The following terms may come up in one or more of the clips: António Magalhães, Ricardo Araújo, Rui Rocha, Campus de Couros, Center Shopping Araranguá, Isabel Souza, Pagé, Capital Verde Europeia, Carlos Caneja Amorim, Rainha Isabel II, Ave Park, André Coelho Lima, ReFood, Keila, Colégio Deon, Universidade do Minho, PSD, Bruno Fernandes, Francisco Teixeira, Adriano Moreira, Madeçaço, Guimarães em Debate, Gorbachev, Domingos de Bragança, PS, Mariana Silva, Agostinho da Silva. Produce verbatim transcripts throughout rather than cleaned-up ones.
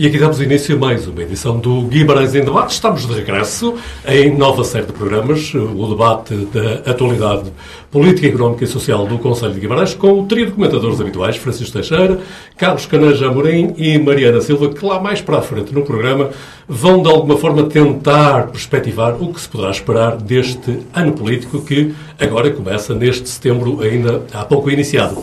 E aqui damos início a mais uma edição do Guimarães em Debate. Estamos de regresso em nova série de programas, o debate da atualidade política, económica e social do Conselho de Guimarães, com o trio de comentadores habituais, Francisco Teixeira, Carlos Caneja Amorim e Mariana Silva, que lá mais para a frente no programa vão de alguma forma tentar perspectivar o que se poderá esperar deste ano político que agora começa neste setembro, ainda há pouco iniciado.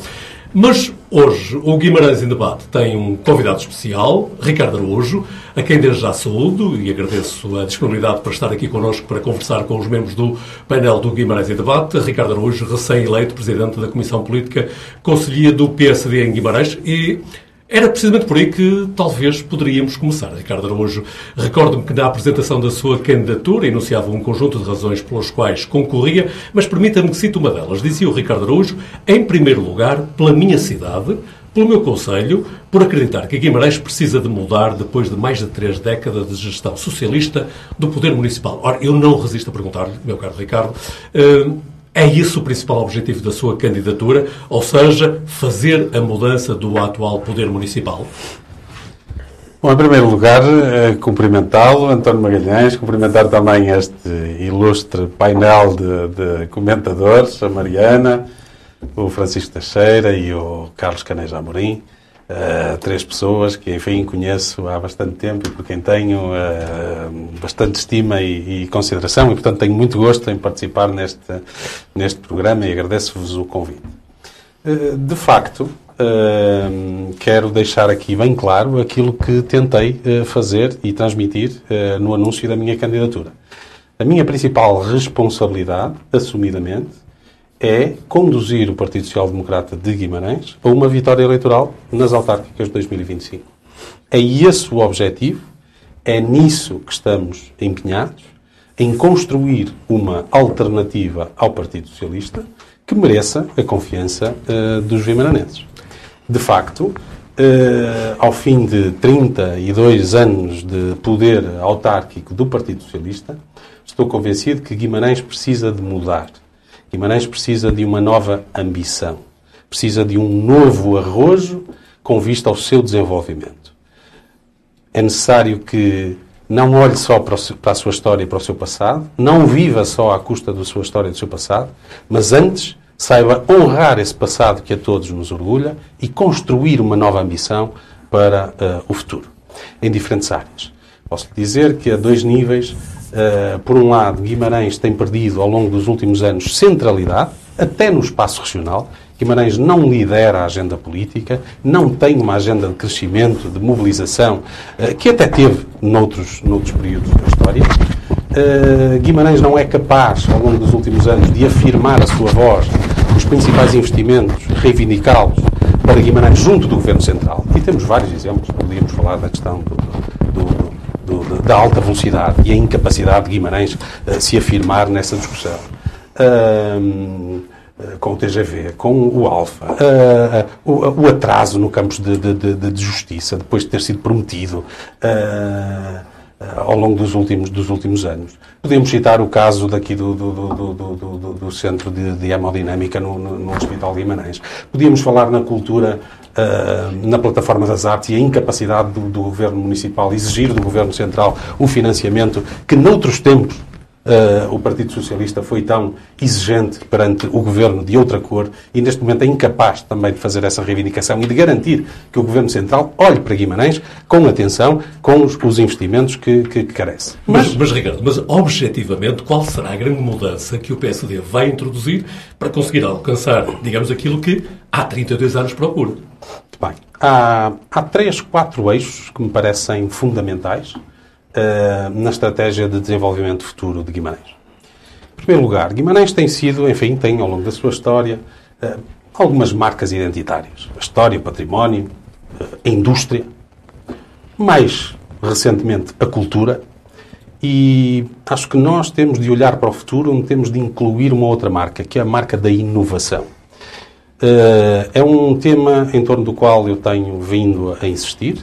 Mas hoje o Guimarães em Debate tem um convidado especial, Ricardo Araújo, a quem desde já saúdo e agradeço a disponibilidade para estar aqui connosco para conversar com os membros do painel do Guimarães em Debate. Ricardo Araújo, recém-eleito Presidente da Comissão Política Conselhia do P S D em Guimarães, e era precisamente por aí que talvez poderíamos começar. Ricardo Araújo, recordo-me que na apresentação da sua candidatura enunciava um conjunto de razões pelas quais concorria, mas permita-me que cite uma delas. Dizia o Ricardo Araújo, em primeiro lugar, pela minha cidade, pelo meu concelho, por acreditar que Guimarães precisa de mudar depois de mais de três décadas de gestão socialista do poder municipal. Ora, eu não resisto a perguntar-lhe, meu caro Ricardo, uh, é isso o principal objetivo da sua candidatura, ou seja, fazer a mudança do atual poder municipal? Bom, em primeiro lugar, cumprimentá-lo, António Magalhães, cumprimentar também este ilustre painel de, de comentadores, a Mariana, o Francisco Teixeira e o Carlos Caneja Amorim, uh, três pessoas que, enfim, conheço há bastante tempo e por quem tenho uh, bastante estima e, e consideração e, portanto, tenho muito gosto em participar neste, neste programa e agradeço-vos o convite. Uh, de facto, uh, quero deixar aqui bem claro aquilo que tentei uh, fazer e transmitir uh, no anúncio da minha candidatura. A minha principal responsabilidade, assumidamente, é conduzir o Partido Social Democrata de Guimarães a uma vitória eleitoral nas autárquicas de dois mil e vinte e cinco. É esse o objetivo, é nisso que estamos empenhados, em construir uma alternativa ao Partido Socialista que mereça a confiança uh, dos guimaranenses. De facto, uh, ao fim de trinta e dois anos de poder autárquico do Partido Socialista, estou convencido que Guimarães precisa de mudar. Guimarães precisa de uma nova ambição, precisa de um novo arrojo com vista ao seu desenvolvimento. É necessário que não olhe só para a sua história e para o seu passado, não viva só à custa da sua história e do seu passado, mas antes saiba honrar esse passado que a todos nos orgulha e construir uma nova ambição para uh, o futuro, em diferentes áreas. Posso dizer que há dois níveis. Uh, por um lado, Guimarães tem perdido, ao longo dos últimos anos, centralidade, até no espaço regional. Guimarães não lidera a agenda política, não tem uma agenda de crescimento, de mobilização, uh, que até teve noutros, noutros períodos da história. Uh, Guimarães não é capaz, ao longo dos últimos anos, de afirmar a sua voz, os principais investimentos, reivindicá-los para Guimarães junto do Governo Central. E temos vários exemplos, podíamos falar da questão do... do da alta velocidade e a incapacidade de Guimarães uh, se afirmar nessa discussão. Uh, com o T G V, com o Alfa, uh, uh, o, o atraso no campo de, de, de justiça, depois de ter sido prometido uh, uh, ao longo dos últimos, dos últimos anos. Podemos citar o caso daqui do, do, do, do, do, do Centro de, de Hemodinâmica no, no, no Hospital de Guimarães. Podíamos falar na cultura, na plataforma das artes e a incapacidade do, do Governo Municipal exigir do Governo Central um financiamento que noutros tempos uh, o Partido Socialista foi tão exigente perante o Governo de outra cor e neste momento é incapaz também de fazer essa reivindicação e de garantir que o Governo Central olhe para Guimarães com atenção, com os, os investimentos que, que, que carece. Mas, mas, Ricardo, mas objetivamente qual será a grande mudança que o P S D vai introduzir para conseguir alcançar, digamos, aquilo que há trinta e dois anos procura? Bem, há, há três, quatro eixos que me parecem fundamentais uh, na estratégia de desenvolvimento futuro de Guimarães. Em primeiro lugar, Guimarães tem sido, enfim, tem ao longo da sua história uh, algumas marcas identitárias. A história, o património, uh, a indústria, mais recentemente a cultura. E acho que nós temos de olhar para o futuro onde temos de incluir uma outra marca, que é a marca da inovação. Uh, é um tema em torno do qual eu tenho vindo a insistir.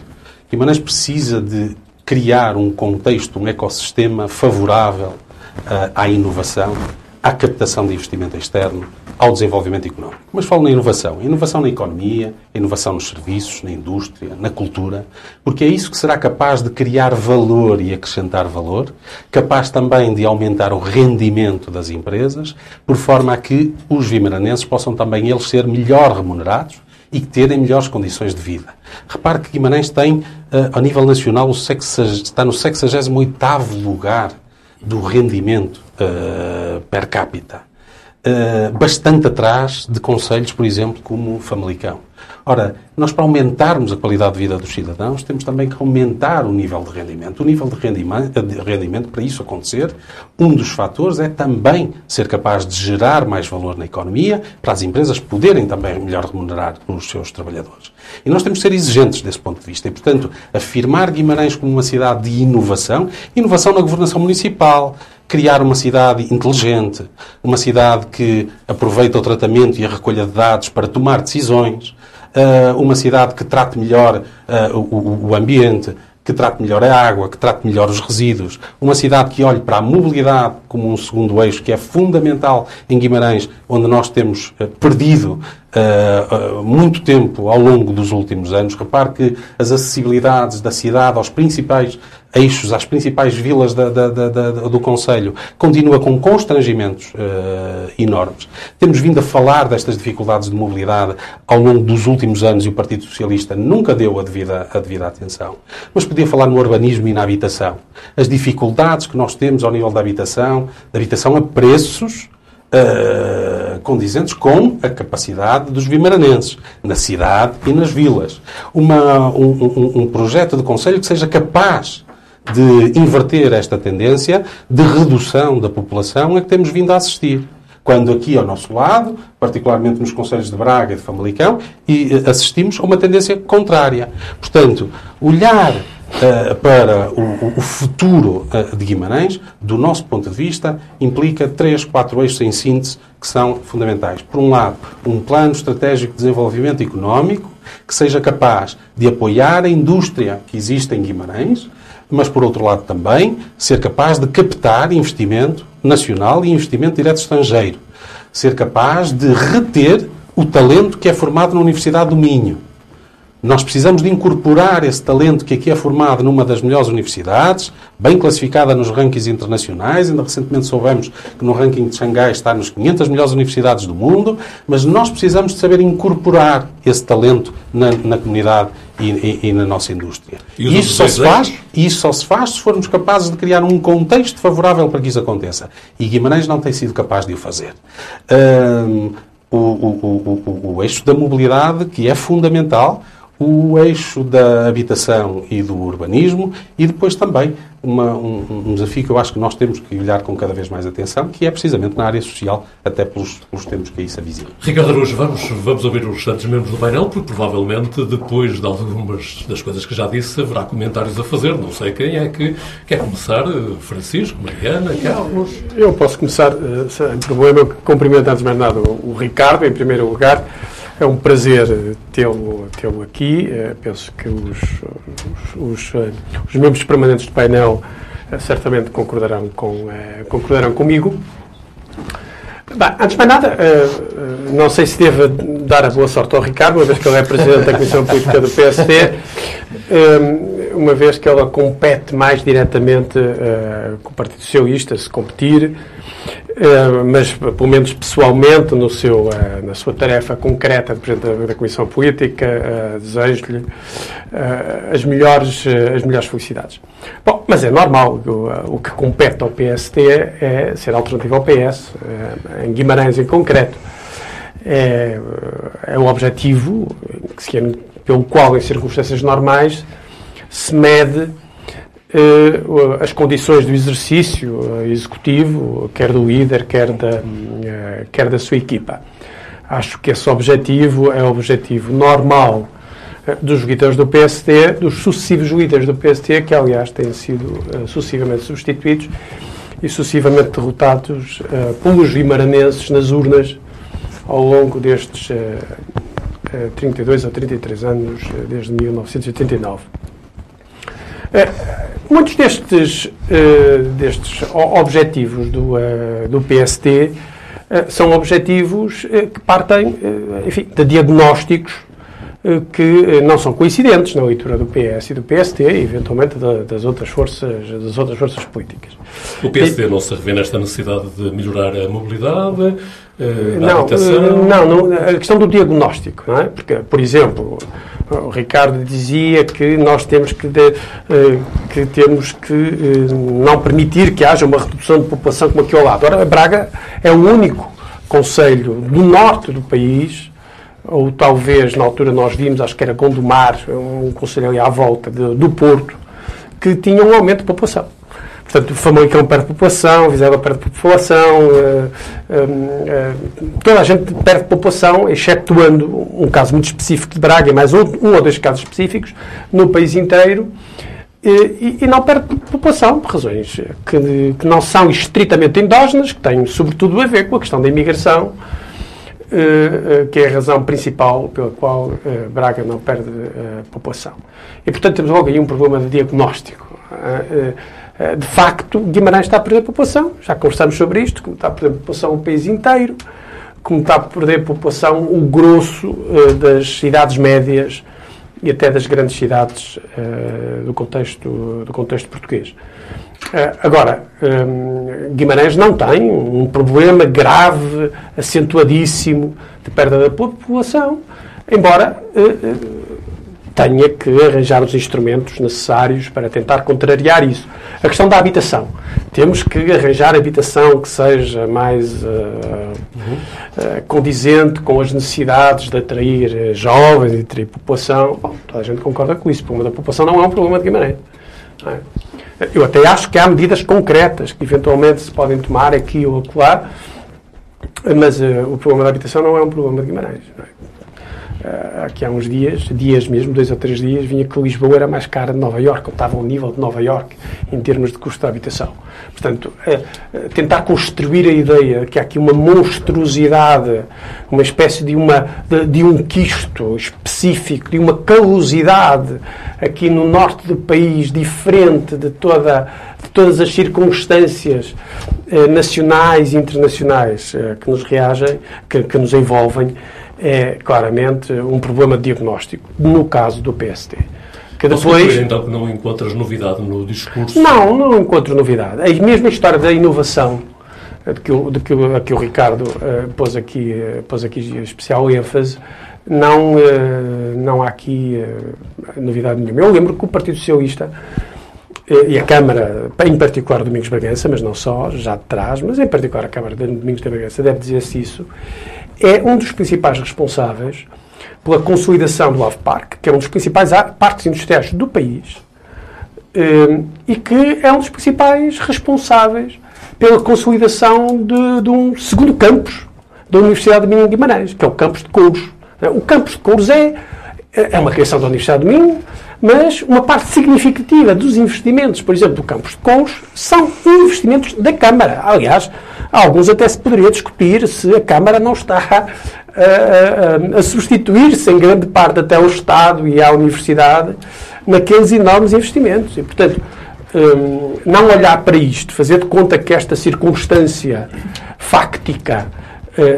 Guimarães precisa de criar um contexto, um ecossistema favorável uh, à inovação, à captação de investimento externo, ao desenvolvimento económico. Mas falo na inovação. Inovação na economia, inovação nos serviços, na indústria, na cultura, porque é isso que será capaz de criar valor e acrescentar valor, capaz também de aumentar o rendimento das empresas, por forma a que os vimaranenses possam também eles ser melhor remunerados e terem melhores condições de vida. Repare que Guimarães tem, ao nível nacional, está no sexagésimo oitavo lugar do rendimento per capita. Uh, bastante atrás de concelhos, por exemplo, como Famalicão. Ora, nós para aumentarmos a qualidade de vida dos cidadãos, temos também que aumentar o nível de rendimento. O nível de rendimento, de rendimento, para isso acontecer, um dos fatores é também ser capaz de gerar mais valor na economia, para as empresas poderem também melhor remunerar os seus trabalhadores. E nós temos que ser exigentes desse ponto de vista. E, portanto, afirmar Guimarães como uma cidade de inovação, inovação na governação municipal, criar uma cidade inteligente, uma cidade que aproveita o tratamento e a recolha de dados para tomar decisões, uma cidade que trate melhor o ambiente, que trate melhor a água, que trate melhor os resíduos, uma cidade que olhe para a mobilidade como um segundo eixo, que é fundamental em Guimarães, onde nós temos perdido Uh, uh, muito tempo ao longo dos últimos anos. Repare que as acessibilidades da cidade aos principais eixos, às principais vilas da, da, da, da, do concelho, continua com constrangimentos uh, enormes. Temos vindo a falar destas dificuldades de mobilidade ao longo dos últimos anos e o Partido Socialista nunca deu a devida, a devida atenção. Mas podia falar no urbanismo e na habitação. As dificuldades que nós temos ao nível da habitação, da habitação a preços Uh, condizentes com a capacidade dos vimaranenses, na cidade e nas vilas. Uma, um, um, um projeto de concelho que seja capaz de inverter esta tendência de redução da população a que temos vindo a assistir. Quando aqui ao nosso lado, particularmente nos concelhos de Braga e de Famalicão, e assistimos a uma tendência contrária. Portanto, olhar Uh, para o, o futuro uh, de Guimarães, do nosso ponto de vista, implica três, quatro eixos em síntese que são fundamentais. Por um lado, um plano estratégico de desenvolvimento económico que seja capaz de apoiar a indústria que existe em Guimarães, mas, por outro lado, também ser capaz de captar investimento nacional e investimento direto estrangeiro. Ser capaz de reter o talento que é formado na Universidade do Minho. Nós precisamos de incorporar esse talento que aqui é formado numa das melhores universidades, bem classificada nos rankings internacionais. Ainda recentemente soubemos que no ranking de Xangai está nos quinhentas melhores universidades do mundo, mas nós precisamos de saber incorporar esse talento na, na comunidade e, e, e na nossa indústria. E isso só se faz, isso só se faz se formos capazes de criar um contexto favorável para que isso aconteça. E Guimarães não tem sido capaz de o fazer. Hum, o, o, o, o, o eixo da mobilidade, que é fundamental, o eixo da habitação e do urbanismo, e depois também uma, um, um desafio que eu acho que nós temos que olhar com cada vez mais atenção, que é precisamente na área social, até pelos, pelos tempos que aí se avizinham. Ricardo Araújo, vamos, vamos ouvir os restantes membros do painel, porque provavelmente depois de algumas das coisas que já disse, haverá comentários a fazer. Não sei quem é que quer começar. Francisco, Mariana, Carlos? Eu posso começar sem problema. Cumprimento antes de mais nada o Ricardo, em primeiro lugar. É um prazer tê-lo, tê-lo aqui. Uh, penso que os, os, os, uh, os membros permanentes do painel uh, certamente concordarão, com, uh, concordarão comigo. Bah, antes de mais nada, uh, uh, não sei se devo dar a boa sorte ao Ricardo, uma vez que ele é Presidente da Comissão Política do P S D, um, uma vez que ele compete mais diretamente uh, com o Partido Socialista, se competir. Uh, mas, pelo menos pessoalmente, no seu, uh, na sua tarefa concreta de Presidente da, da Comissão Política, uh, desejo-lhe uh, as, melhores, uh, as melhores felicidades. Bom, mas é normal, o, uh, o que compete ao P S D é ser alternativo ao P S, uh, em Guimarães em concreto. É, é um objetivo que se, pelo qual, em circunstâncias normais, se mede as condições do exercício executivo, quer do líder, quer da, quer da sua equipa. Acho que esse objetivo é o objetivo normal dos líderes do P S D, dos sucessivos líderes do P S D, que, aliás, têm sido sucessivamente substituídos e sucessivamente derrotados pelos guimaranenses nas urnas ao longo destes trinta e dois ou trinta e três anos, desde mil novecentos e oitenta e nove. Muitos destes, uh, destes objetivos do, uh, do P S D são objetivos que partem, enfim, de diagnósticos que não são coincidentes na leitura do P S e do P S D e, eventualmente, das outras forças, das outras forças políticas. O P S D não se revê nesta necessidade de melhorar a mobilidade, a não, habitação? Não, não, a questão do diagnóstico, não é? Porque, por exemplo, o Ricardo dizia que nós temos que, de, que, temos que não permitir que haja uma redução de população como aqui ao lado. Ora, Braga é o único concelho do norte do país, ou talvez, na altura nós vimos, acho que era Gondomar, um concelho ali à volta de, do Porto, que tinha um aumento de população. Portanto, Famalicão perde população, Vizela perde população, uh, uh, uh, toda a gente perde população, exceptuando um caso muito específico de Braga, mais um, um ou dois casos específicos, no país inteiro, uh, e, e não perde população, por razões que, que não são estritamente endógenas, que têm sobretudo a ver com a questão da imigração, que é a razão principal pela qual Braga não perde população. E, portanto, temos logo aí um problema de diagnóstico. De facto, Guimarães está a perder população. Já conversamos sobre isto, como está a perder população o país inteiro, como está a perder população o grosso das cidades médias e até das grandes cidades do contexto, do contexto português. Agora, Guimarães não tem um problema grave, acentuadíssimo, de perda da população, embora tenha que arranjar os instrumentos necessários para tentar contrariar isso. A questão da habitação. Temos que arranjar habitação que seja mais uh, uh, condizente com as necessidades de atrair jovens e de atrair população. Bom, toda a gente concorda com isso. O problema da população não é um problema de Guimarães. Não é? Eu até acho que há medidas concretas que eventualmente se podem tomar aqui ou acolá, mas uh, o problema da habitação não é um problema de Guimarães. Não é? uh, aqui há uns dias, dias mesmo, dois ou três dias, vinha que Lisboa era mais cara de Nova Iorque, ou estava ao nível de Nova Iorque em termos de custo da habitação. Portanto, uh, uh, tentar construir a ideia que há aqui uma monstruosidade, uma espécie de, uma, de, de um quisto específico, de uma calosidade aqui no norte do país, diferente de, toda, de todas as circunstâncias eh, nacionais e internacionais eh, que nos reagem, que, que nos envolvem, é claramente um problema de diagnóstico, no caso do P S D. Que depois... Então que não encontras novidade no discurso? Não, não encontro novidade. A mesma história da inovação, de que o, de que o, a que o Ricardo eh, pôs, aqui, eh, pôs aqui especial ênfase, Não, não há aqui novidade nenhuma. Eu lembro que o Partido Socialista e a Câmara, em particular o Domingos de Bragança, mas não só, já de trás, mas em particular a Câmara de Domingos de Bragança, deve dizer-se isso, é um dos principais responsáveis pela consolidação do Ave Park, que é um dos principais parques industriais do país e que é um dos principais responsáveis pela consolidação de, de um segundo campus da Universidade do Minho em Guimarães, que é o Campus de Couros. O Campus de Couros é, é uma criação da Universidade do Minho, mas uma parte significativa dos investimentos, por exemplo, do Campus de Couros, são investimentos da Câmara. Aliás, alguns até se poderia discutir se a Câmara não está a, a, a substituir-se em grande parte até ao Estado e à Universidade naqueles enormes investimentos. E, portanto, hum, não olhar para isto, fazer de conta que esta circunstância fáctica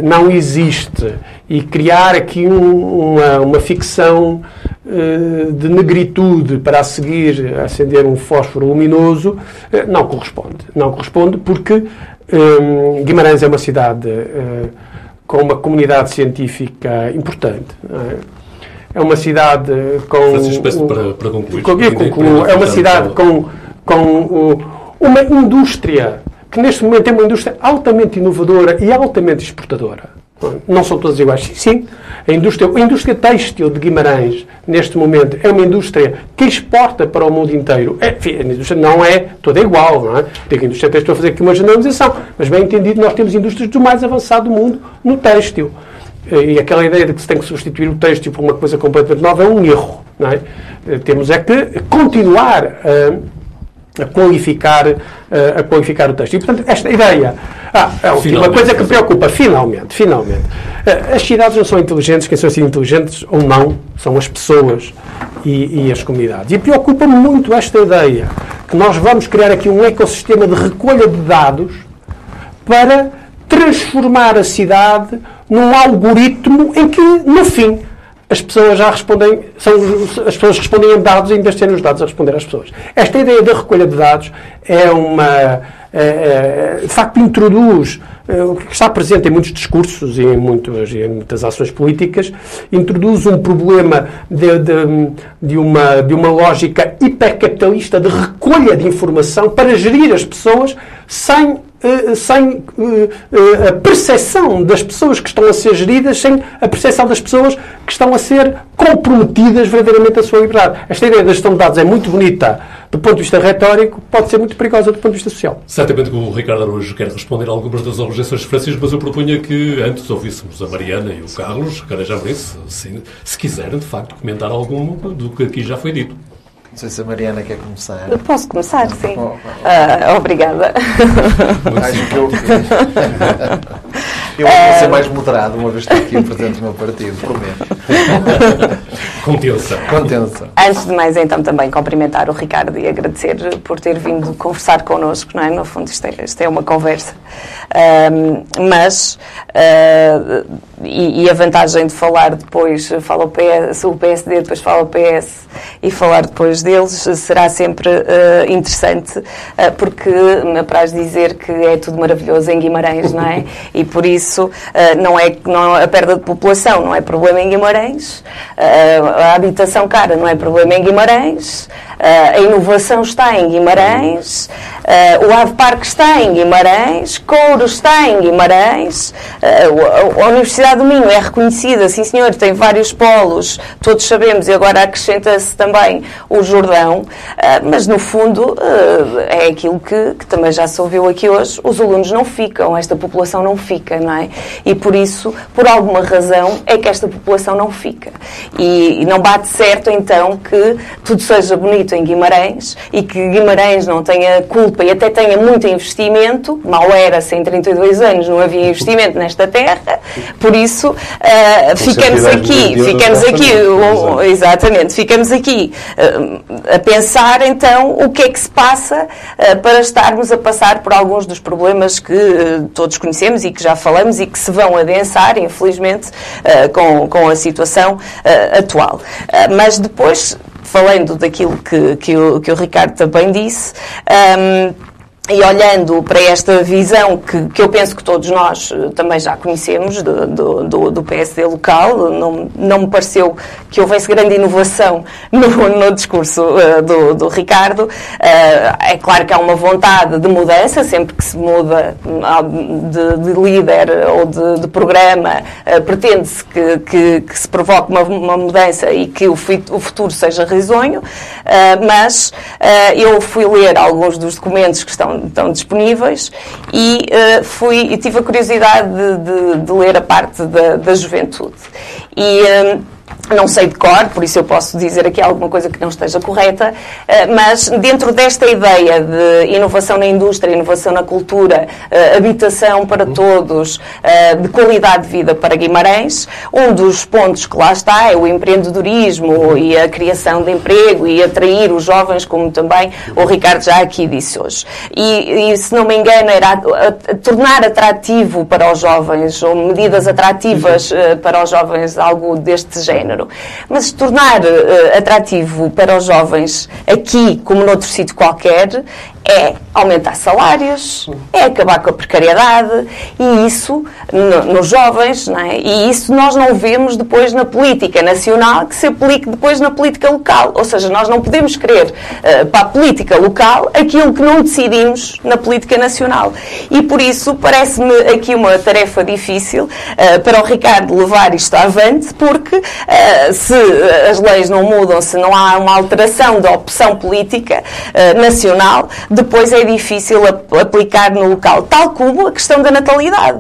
não existe e criar aqui um, uma, uma ficção uh, de negritude para a seguir acender um fósforo luminoso uh, não corresponde. Não corresponde porque um, Guimarães é uma cidade uh, com uma comunidade científica importante. É? é uma cidade com... Francisco, peço para, para concluir. Com, eu concluo. É uma cidade com, com uma indústria que neste momento é uma indústria altamente inovadora e altamente exportadora. Não são todas iguais. Sim, a indústria, a indústria têxtil de Guimarães, neste momento, é uma indústria que exporta para o mundo inteiro. É, enfim, a indústria não é toda igual, não é? Tem que a indústria têxtil a fazer aqui uma generalização. Mas, bem entendido, nós temos indústrias do mais avançado do mundo no têxtil. E aquela ideia de que se tem que substituir o têxtil por uma coisa completamente nova é um erro. Não é? Temos é que continuar a... A qualificar, a qualificar o texto. E, portanto, esta ideia... Ah, é uma coisa que preocupa. Finalmente, finalmente. As cidades não são inteligentes. Quem são assim inteligentes ou não são as pessoas e, e as comunidades. E preocupa-me muito esta ideia que nós vamos criar aqui um ecossistema de recolha de dados para transformar a cidade num algoritmo em que, no fim, as pessoas já respondem, são, as pessoas respondem a dados em vez de terem os dados a responder às pessoas. Esta ideia da recolha de dados é uma... É, é, de facto, introduz, é, o que está presente em muitos discursos e em, muitos, em muitas ações políticas, introduz um problema de, de, de, uma, de uma lógica hipercapitalista de recolha de informação para gerir as pessoas sem... sem a percepção das pessoas que estão a ser geridas, sem a percepção das pessoas que estão a ser comprometidas verdadeiramente a sua liberdade. Esta ideia da gestão de dados é muito bonita do ponto de vista retórico, pode ser muito perigosa do ponto de vista social. Certamente que o Ricardo Araújo quer responder a algumas das objeções de Francisco, mas eu propunha que antes ouvíssemos a Mariana e o Carlos, que já me disse, se, se quiserem, de facto, comentar alguma do que aqui já foi dito. Não sei se a Mariana quer começar. Eu posso começar, sim. Ah, obrigada. Acho que eu fiz. Eu vou ser mais moderado, uma vez que estou aqui presente no meu partido, prometo. Contenção. Contenção. Antes de mais, então, também cumprimentar o Ricardo e agradecer por ter vindo conversar connosco, não é? No fundo, isto é, isto é uma conversa. Um, mas, uh, e, e a vantagem de falar depois, fala o P S, o P S D, depois fala o P S, e falar depois deles será sempre uh, interessante, uh, porque me apraz dizer que é tudo maravilhoso em Guimarães, não é? E por isso uh, não é não, a perda de população não é problema em Guimarães, uh, a habitação cara não é problema em Guimarães, uh, a inovação está em Guimarães, uh, o Ave Park está em Guimarães, Couros está em Guimarães, uh, a Universidade do Minho é reconhecida, sim senhor, tem vários polos, todos sabemos, e agora acrescenta-se também o Jordão, mas no fundo é aquilo que, que também já se ouviu aqui hoje, os alunos não ficam, esta população não fica, não é? E por isso, por alguma razão, é que esta população não fica. E, e não bate certo, então, que tudo seja bonito em Guimarães e que Guimarães não tenha culpa e até tenha muito investimento, mal era, sem trinta e dois anos não havia investimento nesta terra, por isso uh, ficamos aqui, ficamos aqui, um, exatamente, ficamos aqui a pensar, então, o que é que se passa uh, para estarmos a passar por alguns dos problemas que uh, todos conhecemos e que já falamos e que se vão adensar, infelizmente, uh, com, com a situação uh, atual. Uh, mas depois, falando daquilo que, que, o, que o Ricardo também disse, um, e olhando para esta visão que, que eu penso que todos nós também já conhecemos do, do, do P S D local, não, não me pareceu que houvesse grande inovação no, no discurso uh, do, do Ricardo. Uh, é claro que há uma vontade de mudança, sempre que se muda de, de líder ou de, de programa, uh, pretende-se que, que, que se provoque uma, uma mudança e que o, fit, o futuro seja risonho, uh, mas uh, eu fui ler alguns dos documentos que estão estão disponíveis e, uh, fui, e tive a curiosidade de, de, de ler a parte da, da juventude. E um, não sei de cor, por isso eu posso dizer aqui alguma coisa que não esteja correta, uh, mas dentro desta ideia de inovação na indústria, inovação na cultura, uh, habitação para todos, uh, de qualidade de vida para Guimarães, um dos pontos que lá está é o empreendedorismo e a criação de emprego e atrair os jovens, como também o Ricardo já aqui disse hoje. E, e se não me engano, era a, a, a tornar atrativo para os jovens, ou medidas atrativas uh, para os jovens, algo deste género. Mas tornar uh, atrativo para os jovens, aqui como noutro sítio qualquer, é aumentar salários, é acabar com a precariedade, e isso no, nos jovens, não é? E isso nós não vemos depois na política nacional, que se aplique depois na política local. Ou seja, nós não podemos querer uh, para a política local aquilo que não decidimos na política nacional. E por isso parece-me aqui uma tarefa difícil uh, para o Ricardo levar isto avante, porque uh, se as leis não mudam, se não há uma alteração da opção política uh, nacional, depois é difícil aplicar no local, tal como a questão da natalidade.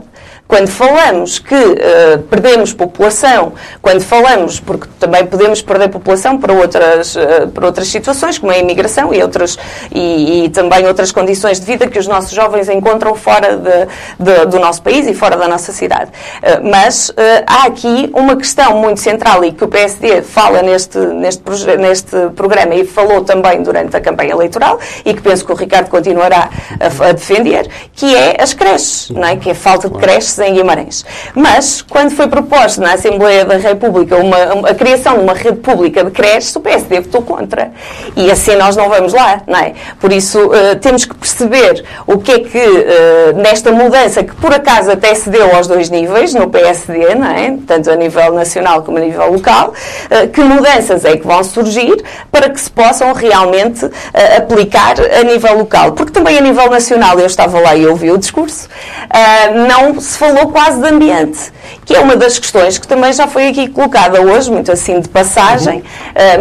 Quando falamos que uh, perdemos população, quando falamos, porque também podemos perder população para outras, uh, para outras situações, como a imigração e, outros, e, e também outras condições de vida que os nossos jovens encontram fora de, de, do nosso país e fora da nossa cidade. Uh, mas uh, há aqui uma questão muito central e que o P S D fala neste, neste, proje- neste programa e falou também durante a campanha eleitoral e que penso que o Ricardo continuará a, a defender, que é as creches, não é? Que é a falta de creches em Guimarães. Mas, quando foi proposta na Assembleia da República uma, a criação de uma rede pública de creches, o P S D votou contra. E assim nós não vamos lá, não é? Por isso, uh, temos que perceber o que é que, uh, nesta mudança, que por acaso até se deu aos dois níveis, no P S D, não é? Tanto a nível nacional como a nível local, uh, que mudanças é que vão surgir para que se possam realmente uh, aplicar a nível local. Porque também a nível nacional, eu estava lá e ouvi o discurso, uh, não se falou quase de ambiente, que é uma das questões que também já foi aqui colocada hoje, muito assim de passagem, uh,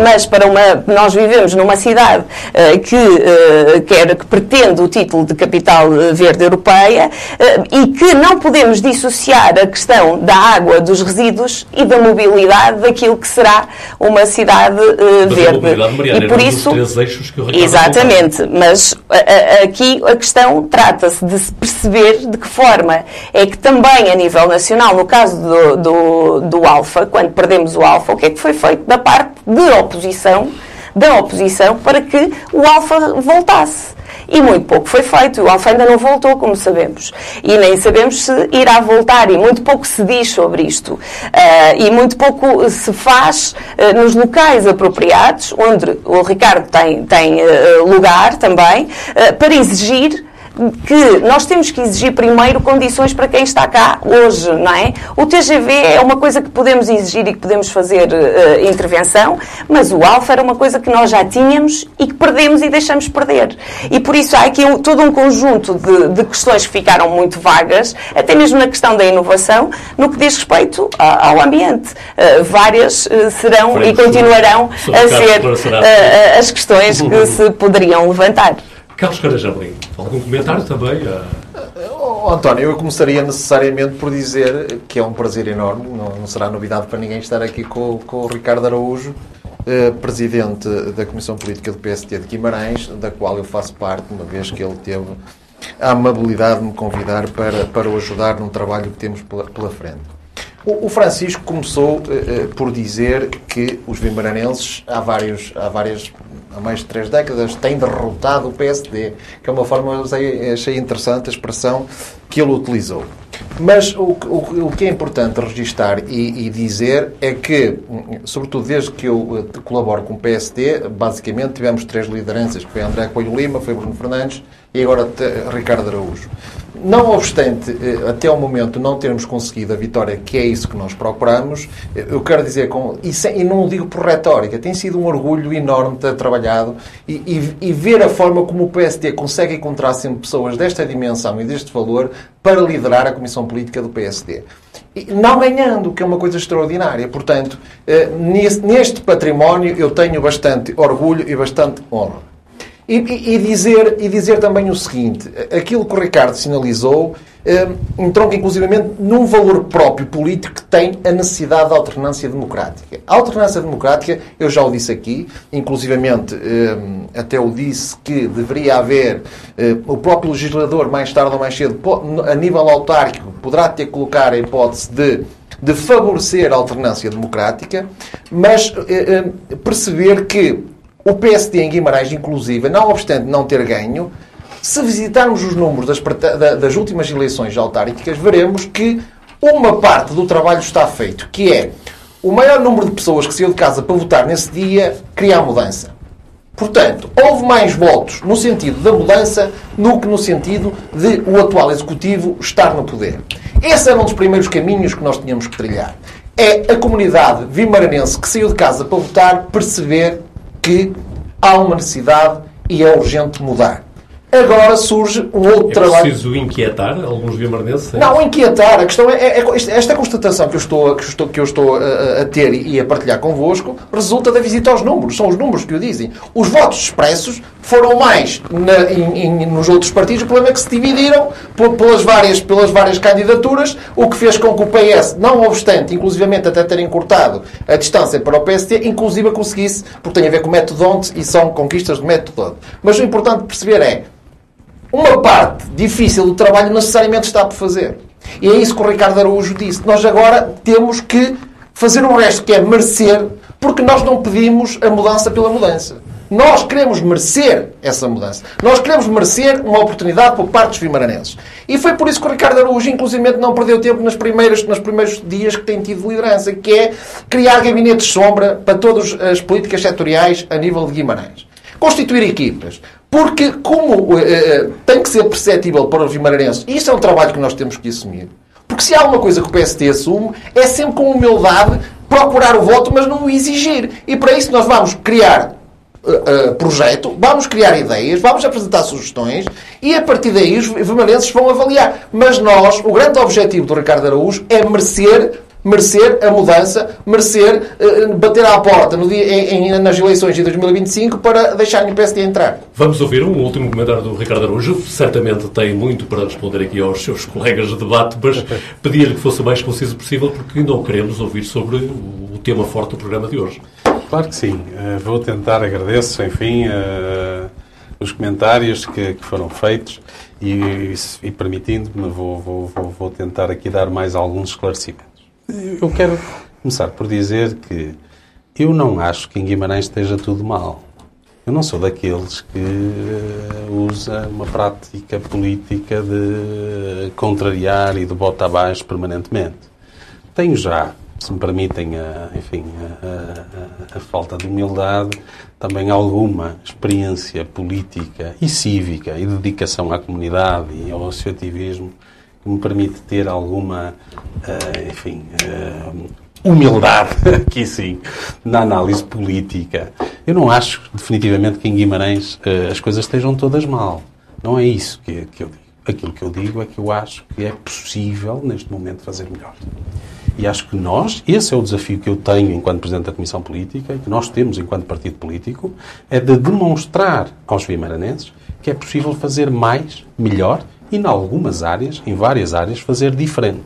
mas para uma, nós vivemos numa cidade uh, que, uh, quer, que pretende o título de Capital Verde Europeia uh, e que não podemos dissociar a questão da água, dos resíduos e da mobilidade daquilo que será uma cidade uh, verde. Mariana, e por isso, exatamente, colocou. Mas a, a, aqui a questão trata-se de se perceber de que forma é que também a nível nacional, no caso do, do, do Alfa, quando perdemos o Alfa, o que é que foi feito da parte de oposição, da oposição para que o Alfa voltasse? E muito pouco foi feito. O Alfa ainda não voltou, como sabemos. E nem sabemos se irá voltar. E muito pouco se diz sobre isto. Uh, e muito pouco se faz uh, nos locais apropriados, onde o Ricardo tem, tem uh, lugar também, uh, para exigir que nós temos que exigir primeiro condições para quem está cá hoje, não é? O T G V é uma coisa que podemos exigir e que podemos fazer uh, intervenção, mas o Alfa era uma coisa que nós já tínhamos e que perdemos e deixamos perder. E por isso há aqui um, todo um conjunto de, de questões que ficaram muito vagas, até mesmo na questão da inovação, no que diz respeito a, ao ambiente. Uh, várias uh, serão Frente, e continuarão sobre, sobre a Carlos ser uh, as questões que se poderiam levantar. Carlos Caneja Amorim, algum comentário também? Oh, António, eu começaria necessariamente por dizer que é um prazer enorme, não, não será novidade para ninguém estar aqui com, com o Ricardo Araújo, eh, presidente da Comissão Política do P S D de Guimarães, da qual eu faço parte, uma vez que ele teve a amabilidade de me convidar para, para o ajudar num trabalho que temos pela, pela frente. O, o Francisco começou eh, por dizer que os guimaranenses, há vários... Há várias, há mais de três décadas, tem derrotado o P S D, que é uma forma, eu achei interessante a expressão que ele utilizou. Mas o, o, o que é importante registar e, e dizer é que, sobretudo desde que eu colaboro com o P S D, basicamente tivemos três lideranças, que foi André Coelho Lima, foi Bruno Fernandes e agora Ricardo Araújo. Não obstante, até ao momento, não termos conseguido a vitória, que é isso que nós procuramos, eu quero dizer, com, e, sem, e não digo por retórica, tem sido um orgulho enorme ter trabalhado e, e, e ver a forma como o P S D consegue encontrar sempre pessoas desta dimensão e deste valor para liderar a Comissão Política do P S D. E não ganhando, que é uma coisa extraordinária. Portanto, neste património eu tenho bastante orgulho e bastante honra. E, e, dizer, e dizer também o seguinte, aquilo que o Ricardo sinalizou eh, entronca inclusivamente num valor próprio político que tem a necessidade da alternância democrática. A alternância democrática, eu já o disse aqui, inclusivamente eh, até o disse que deveria haver eh, o próprio legislador, mais tarde ou mais cedo, a nível autárquico, poderá ter que colocar a hipótese de de favorecer a alternância democrática, mas eh, eh, perceber que o P S D em Guimarães, inclusive, não obstante não ter ganho, se visitarmos os números das, das últimas eleições autárquicas, veremos que uma parte do trabalho está feito, que é o maior número de pessoas que saiu de casa para votar nesse dia, criar mudança. Portanto, houve mais votos no sentido da mudança do que no sentido de o atual Executivo estar no poder. Esse era um dos primeiros caminhos que nós tínhamos que trilhar. É a comunidade guimaranense que saiu de casa para votar perceber que há uma necessidade e é urgente mudar. Agora surge um outro é trabalho... É preciso inquietar alguns guimarãenses? É? Não, inquietar. A questão é, é, é... Esta constatação que eu estou, que estou, que eu estou a, a ter e a partilhar convosco resulta da visita aos números. São os números que o dizem. Os votos expressos foram mais na, em, em, nos outros partidos. O problema é que se dividiram pelas várias, pelas várias candidaturas, o que fez com que o P S, não obstante, inclusivamente até terem cortado a distância para o P S D, inclusive conseguisse, porque tem a ver com o método Hondt e são conquistas de método Hondt. Mas o importante perceber é uma parte difícil do trabalho necessariamente está por fazer. E é isso que o Ricardo Araújo disse. Nós agora temos que fazer o resto, que é merecer, porque nós não pedimos a mudança pela mudança. Nós queremos merecer essa mudança. Nós queremos merecer uma oportunidade por parte dos vimaranenses. E foi por isso que o Ricardo Araújo, inclusive, não perdeu tempo nas primeiras, nos primeiros dias que tem tido liderança, que é criar gabinetes de sombra para todas as políticas setoriais a nível de Guimarães. Constituir equipas. Porque, como eh, tem que ser perceptível para os vimaranenses, isso é um trabalho que nós temos que assumir. Porque se há alguma coisa que o P S D assume, é sempre com humildade procurar o voto, mas não o exigir. E para isso nós vamos criar uh, uh, projeto, vamos criar ideias, vamos apresentar sugestões e a partir daí os vimaranenses vão avaliar. Mas nós, o grande objetivo do Ricardo Araújo é merecer... merecer a mudança, merecer uh, bater à porta no dia, em, em, nas eleições de dois mil e vinte e cinco para deixarem o P S D entrar. Vamos ouvir um último comentário do Ricardo Araújo. Certamente tem muito para responder aqui aos seus colegas de debate, mas pedia-lhe que fosse o mais conciso possível porque não queremos ouvir sobre o tema forte do programa de hoje. Claro que sim. Uh, vou tentar, agradeço, enfim, uh, os comentários que, que foram feitos e, e, e permitindo-me, vou, vou, vou, vou tentar aqui dar mais alguns esclarecimentos. Eu quero começar por dizer que eu não acho que em Guimarães esteja tudo mal. Eu não sou daqueles que uh, usa uma prática política de contrariar e de bota abaixo permanentemente. Tenho já, se me permitem, a, enfim, a, a, a falta de humildade, também alguma experiência política e cívica e dedicação à comunidade e ao associativismo que me permite ter alguma, uh, enfim, uh, humildade, aqui sim, na análise política. Eu não acho, definitivamente, que em Guimarães uh, as coisas estejam todas mal. Não é isso que, que eu digo. Aquilo que eu digo é que eu acho que é possível, neste momento, fazer melhor. E acho que nós, esse é o desafio que eu tenho enquanto Presidente da Comissão Política e que nós temos enquanto partido político, é de demonstrar aos vimaranenses que é possível fazer mais, melhor, e, em algumas áreas, em várias áreas, fazer diferente.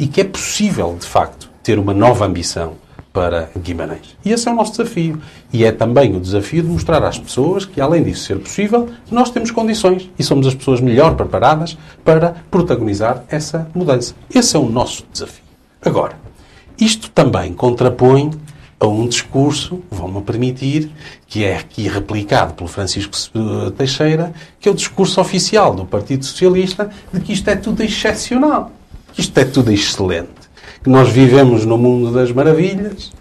E que é possível, de facto, ter uma nova ambição para Guimarães. E esse é o nosso desafio. E é também o desafio de mostrar às pessoas que, além disso ser possível, nós temos condições e somos as pessoas melhor preparadas para protagonizar essa mudança. Esse é o nosso desafio. Agora, isto também contrapõe a um discurso, vão-me permitir, que é aqui replicado pelo Francisco Teixeira, que é o discurso oficial do Partido Socialista de que isto é tudo excepcional, que isto é tudo excelente, que nós vivemos no mundo das maravilhas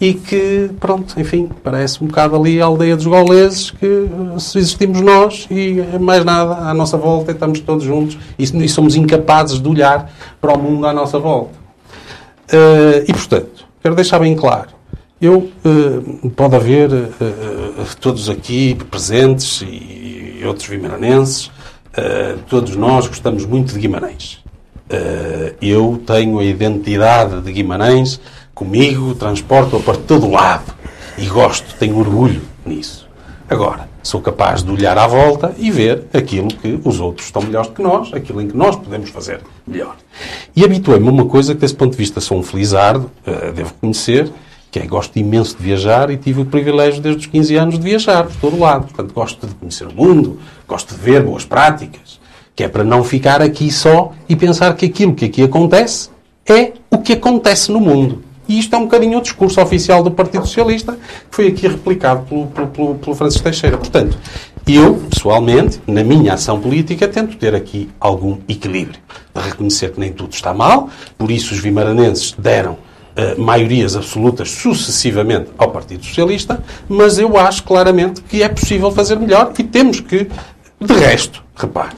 e que, pronto, enfim, parece um bocado ali a aldeia dos gauleses, que se existimos nós e mais nada à nossa volta e estamos todos juntos e somos incapazes de olhar para o mundo à nossa volta. Uh, e, portanto, quero deixar bem claro, Eu, eh, pode haver eh, todos aqui presentes e, e outros vimaranenses, eh, todos nós gostamos muito de Guimarães. Eh, eu tenho a identidade de Guimarães comigo, transporto-a para todo lado e gosto, tenho orgulho nisso. Agora, sou capaz de olhar à volta e ver aquilo que os outros estão melhores do que nós, aquilo em que nós podemos fazer melhor. E habituei-me a uma coisa que, desse ponto de vista, sou um felizardo, eh, devo reconhecer, que é, gosto imenso de viajar e tive o privilégio desde os quinze anos de viajar por todo lado. Portanto, gosto de conhecer o mundo, gosto de ver boas práticas, que é para não ficar aqui só e pensar que aquilo que aqui acontece é o que acontece no mundo. E isto é um bocadinho o discurso oficial do Partido Socialista, que foi aqui replicado pelo, pelo, pelo, pelo Francisco Teixeira. Portanto, eu, pessoalmente, na minha ação política, tento ter aqui algum equilíbrio. Para reconhecer que nem tudo está mal, por isso os vimaranenses deram Uh, maiorias absolutas sucessivamente ao Partido Socialista, mas eu acho claramente que é possível fazer melhor e temos que, de resto, repare,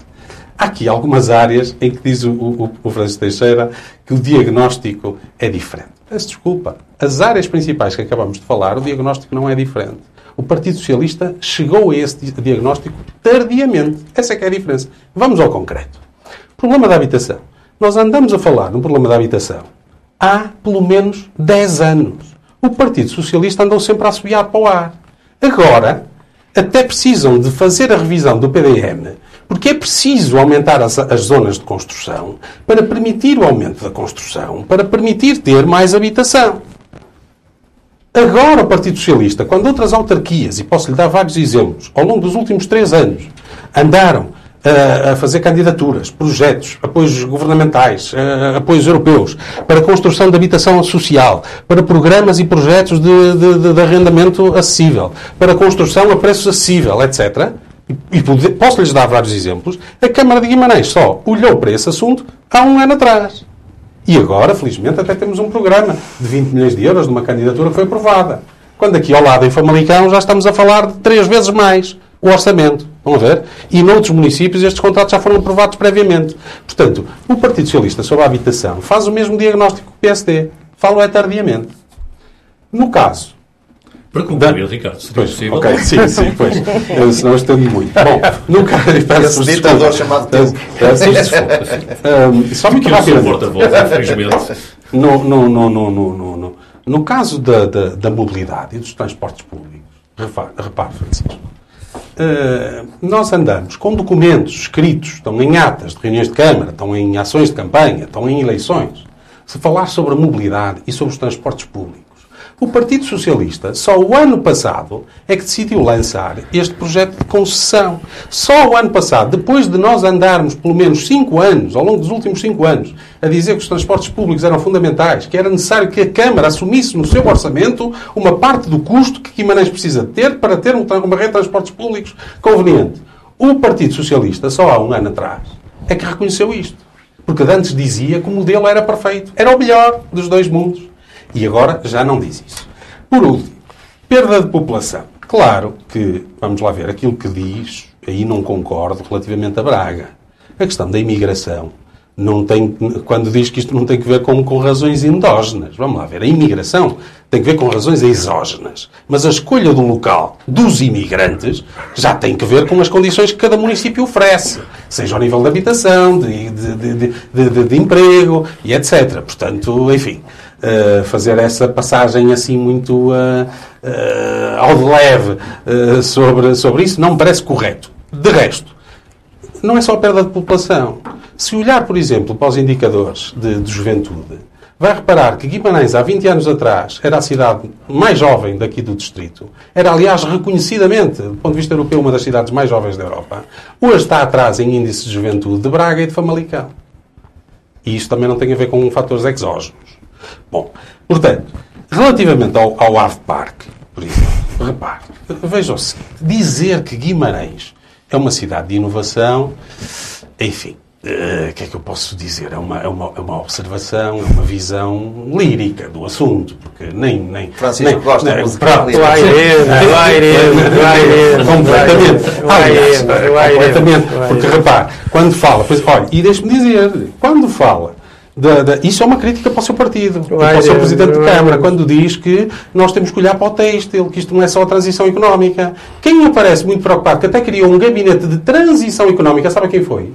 há aqui algumas áreas em que diz o, o, o Francisco Teixeira que o diagnóstico é diferente. Peço desculpa, as áreas principais que acabamos de falar, o diagnóstico não é diferente. O Partido Socialista chegou a esse diagnóstico tardiamente. Essa é que é a diferença. Vamos ao concreto. Problema da habitação. Nós andamos a falar no problema da habitação há, pelo menos, dez anos. O Partido Socialista andou sempre a assobiar para o ar. Agora, até precisam de fazer a revisão do P D M, porque é preciso aumentar as, as zonas de construção para permitir o aumento da construção, para permitir ter mais habitação. Agora, o Partido Socialista, quando outras autarquias, e posso lhe dar vários exemplos, ao longo dos últimos três anos, andaram a, a fazer candidaturas, projetos, apoios governamentais, a, apoios europeus, para construção de habitação social, para programas e projetos de, de, de arrendamento acessível, para construção a preços acessível, etcétera. E, e posso-lhes dar vários exemplos. A Câmara de Guimarães só olhou para esse assunto há um ano atrás. E agora, felizmente, até temos um programa de vinte milhões de euros de uma candidatura que foi aprovada. Quando aqui ao lado, em Famalicão, já estamos a falar de três vezes mais o orçamento. Vamos ver? E noutros municípios estes contratos já foram aprovados previamente. Portanto, o Partido Socialista sobre a habitação faz o mesmo diagnóstico que o P S D. Falo é tardiamente. No caso... Para concluir, Ricardo, se pois, possível. Ok, sim, sim, pois. Eu, senão estendo muito. Bom, no caso... Esse ditador chamado tempo. Só muito rápido. No caso da, da, da mobilidade e dos transportes públicos, repare, repare Francisco, uh, nós andamos com documentos escritos, estão em atas de reuniões de Câmara, estão em ações de campanha, estão em eleições. Se falar sobre a mobilidade e sobre os transportes públicos, o Partido Socialista, só o ano passado, é que decidiu lançar este projeto de concessão. Só o ano passado, depois de nós andarmos pelo menos cinco anos, ao longo dos últimos cinco anos, a dizer que os transportes públicos eram fundamentais, que era necessário que a Câmara assumisse no seu orçamento uma parte do custo que Guimarães precisa ter para ter uma rede de transportes públicos conveniente. O Partido Socialista, só há um ano atrás, é que reconheceu isto. Porque antes dizia que o modelo era perfeito. Era o melhor dos dois mundos. E agora já não diz isso. Por último, perda de população. Claro que, vamos lá ver, aquilo que diz, aí não concordo relativamente a Braga. A questão da imigração, não tem, quando diz que isto não tem que ver com, com razões endógenas. Vamos lá ver, a imigração tem que ver com razões exógenas. Mas a escolha do local dos imigrantes já tem que ver com as condições que cada município oferece. Seja ao nível de habitação, de, de, de, de, de, de emprego, e etcétera. Portanto, enfim... Uh, fazer essa passagem assim muito uh, uh, ao de leve uh, sobre, sobre isso não me parece correto. De resto, não é só a perda de população. Se olhar, por exemplo, para os indicadores de, de juventude, vai reparar que Guimarães, há vinte anos atrás, era a cidade mais jovem daqui do distrito. Era, aliás, reconhecidamente, do ponto de vista europeu, uma das cidades mais jovens da Europa. Hoje está atrás em índice de juventude de Braga e de Famalicão. E isto também não tem a ver com fatores exógenos. Bom, portanto, relativamente ao, ao Ave Park, por exemplo, repare, vejam o seguinte, dizer que Guimarães é uma cidade de inovação, enfim, o uh, que é que eu posso dizer? É uma, é, uma, é uma observação, é uma visão lírica do assunto, porque nem... nem Francisco nem, gosta nem, de música lírica. Vai ir, vai ir, vai ir. Completamente. Vai ir, completamente. Porque, repare, quando fala, pois, olha, e deixe-me dizer, quando fala, Da, da, isso é uma crítica para o seu partido, para o seu Presidente de Câmara, quando diz que nós temos que olhar para o têxtil, que isto não é só a transição económica. Quem aparece muito preocupado, que até criou um gabinete de transição económica, sabe quem foi?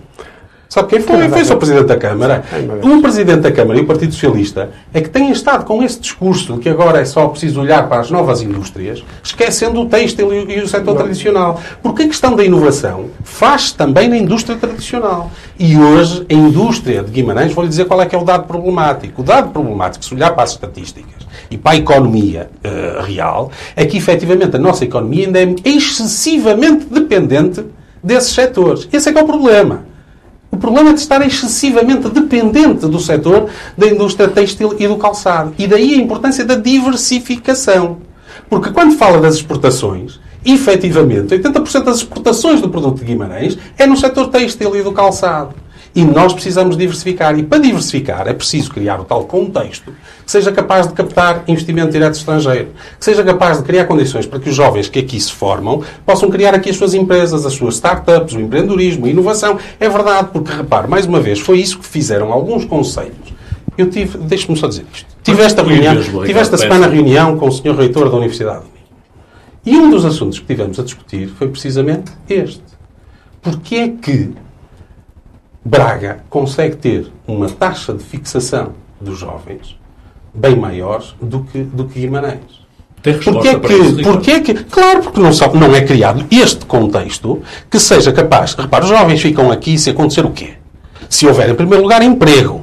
Sabe quem foi? Foi o seu Presidente da Câmara. O Presidente da Câmara e o Partido Socialista é que têm estado com esse discurso que agora é só preciso olhar para as novas indústrias, esquecendo o têxtil e o setor tradicional. Porque a questão da inovação faz-se também na indústria tradicional. E hoje, a indústria de Guimarães, vou-lhe dizer qual é que é o dado problemático. O dado problemático, se olhar para as estatísticas e para a economia uh, real, é que, efetivamente, a nossa economia ainda é excessivamente dependente desses setores. Esse é que é o problema. O problema é de estar excessivamente dependente do setor da indústria têxtil e do calçado. E daí a importância da diversificação. Porque quando fala das exportações, efetivamente, oitenta por cento das exportações do produto de Guimarães é no setor têxtil e do calçado. E nós precisamos diversificar. E para diversificar é preciso criar o tal contexto que seja capaz de captar investimento direto estrangeiro, que seja capaz de criar condições para que os jovens que aqui se formam possam criar aqui as suas empresas, as suas startups, o empreendedorismo, a inovação. É verdade, porque, repare, mais uma vez, foi isso que fizeram alguns conselhos. Eu tive, deixe-me só dizer isto. Tive esta, reunião, tive esta semana reunião com o senhor Reitor da Universidade do Minho. E um dos assuntos que tivemos a discutir foi precisamente este. Porque é que Braga consegue ter uma taxa de fixação dos jovens bem maior do que, do que Guimarães. Tem resposta para isso? Porque é que, claro, porque não, sabe, não é criado este contexto que seja capaz... Repara, os jovens ficam aqui se acontecer o quê? Se houver, em primeiro lugar, emprego.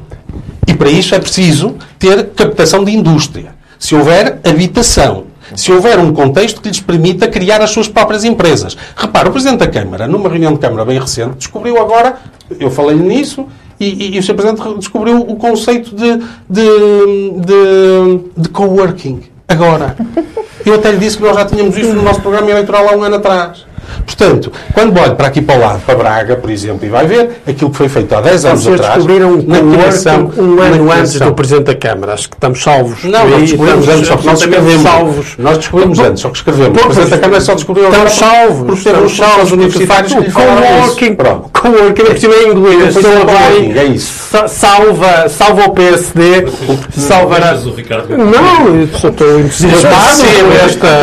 E para isso é preciso ter captação de indústria. Se houver habitação. se houver um contexto que lhes permita criar as suas próprias empresas. Repara, o Presidente da Câmara, numa reunião de Câmara bem recente, descobriu agora, eu falei-lhe nisso, e, e, e o senhor Presidente descobriu o conceito de, de, de, de coworking. Agora, eu até lhe disse que nós já tínhamos isto no nosso programa eleitoral há um ano atrás. Portanto, quando olho para aqui para o lado, para Braga, por exemplo, e vai ver aquilo que foi feito há dez anos atrás... descobriram um coworking um ano antes do Presidente da Câmara. Acho que estamos salvos. Não, nós descobrimos antes, só que nós escrevemos. Salvos. Nós descobrimos antes, só que escrevemos. O Presidente da Câmara só descobriu agora por serem os salvos universitários que lhe falaram isso. Pronto. Coworking, é possível em inglês. É isso. Salva o P S D. Salvará... Não, eu estou entusiasmado.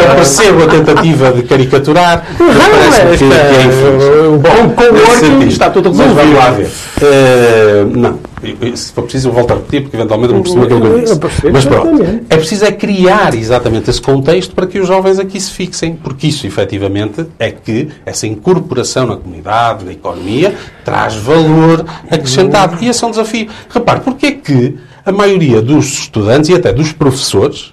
Eu percebo a tentativa de caricaturar... Parece-me que é infeliz. Bom, coworking está tudo resolvido. Vamos lá ver. Uh, não, se for preciso eu volto a repetir, porque eventualmente não percebo aquilo que eu disse. Mas pronto, é preciso é criar exatamente esse contexto para que os jovens aqui se fixem, porque isso, efetivamente, é que essa incorporação na comunidade, na economia, traz valor acrescentado. E esse é um desafio. Repare, porque é que a maioria dos estudantes e até dos professores,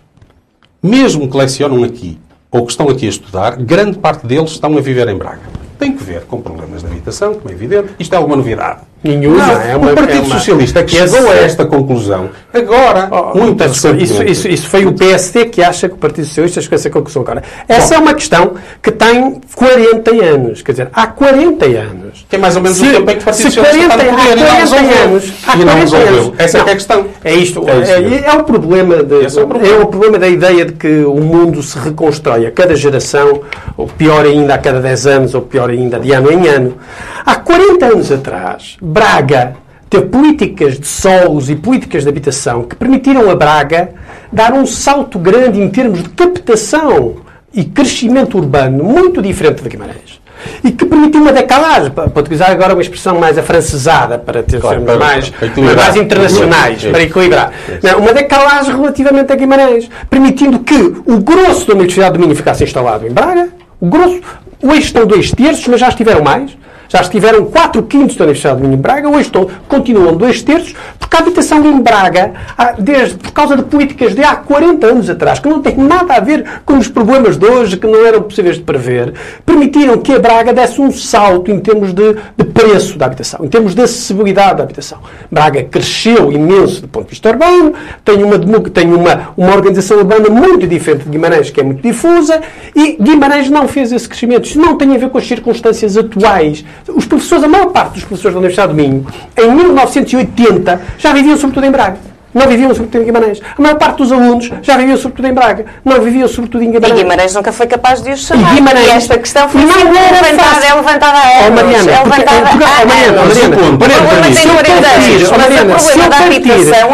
mesmo que lecionam aqui, ou que estão aqui a estudar, grande parte deles estão a viver em Braga. Tem que ver com problemas de habitação, como é evidente. Isto é alguma novidade? Nenhuma. Não, é uma, o Partido é uma... Socialista que chegou esse... a esta conclusão agora, oh, muito isso, isso, isso foi o P S D que acha que o Partido Socialista chegou a essa conclusão agora. Essa bom, é uma questão que tem quarenta anos. Quer dizer, há quarenta anos. Que é mais ou menos se, o tempo em que o Partido Socialista está no poder e não resolveu. E não resolveu. Essa não, é que é a questão. É isto. É, é, é, é, o problema de, é, o problema. é o problema da ideia de que o mundo se reconstrói a cada geração, ou pior ainda a cada dez anos, ou pior ainda de ano em ano. Há quarenta anos atrás, Braga teve políticas de solos e políticas de habitação que permitiram a Braga dar um salto grande em termos de captação e crescimento urbano muito diferente de Guimarães. E que permitiu uma decalagem, para utilizar agora uma expressão mais afrancesada, para termos claro, para, mais, para mais internacionais, para equilibrar. Não, uma decalagem relativamente a Guimarães, permitindo que o grosso da Universidade do Minho ficasse instalado em Braga, o grosso, hoje estão dois terços, mas já estiveram mais, já estiveram quatro quintos da Universidade do Minho em Braga, hoje estão, continuam dois terços, porque a habitação em Braga, desde, por causa de políticas de há quarenta anos atrás, que não têm nada a ver com os problemas de hoje, que não eram possíveis de prever, permitiram que a Braga desse um salto em termos de, de preço da habitação, em termos de acessibilidade da habitação. Braga cresceu imenso do ponto de vista urbano, tem uma, tem uma, uma organização urbana muito diferente de Guimarães, que é muito difusa, e Guimarães não fez esse crescimento. Isso não tem a ver com as circunstâncias atuais. Os professores, a maior parte dos professores da Universidade do Minho, em mil novecentos e oitenta, já viviam sobretudo em Braga. Não viviam sobretudo em Guimarães. A maior parte dos alunos já viviam sobretudo em Braga. Não viviam sobretudo em Guimarães. E Guimarães nunca foi capaz de os chamar. E Guimarães... E esta questão foi não levantada, levantada, é levantada a anos. Oh, Mariana, é levantada porque, a Mariana, anos. Mariana, Mariana, Mariana, Mariana, Mariana, Mariana, mas o problema da habitação é levantada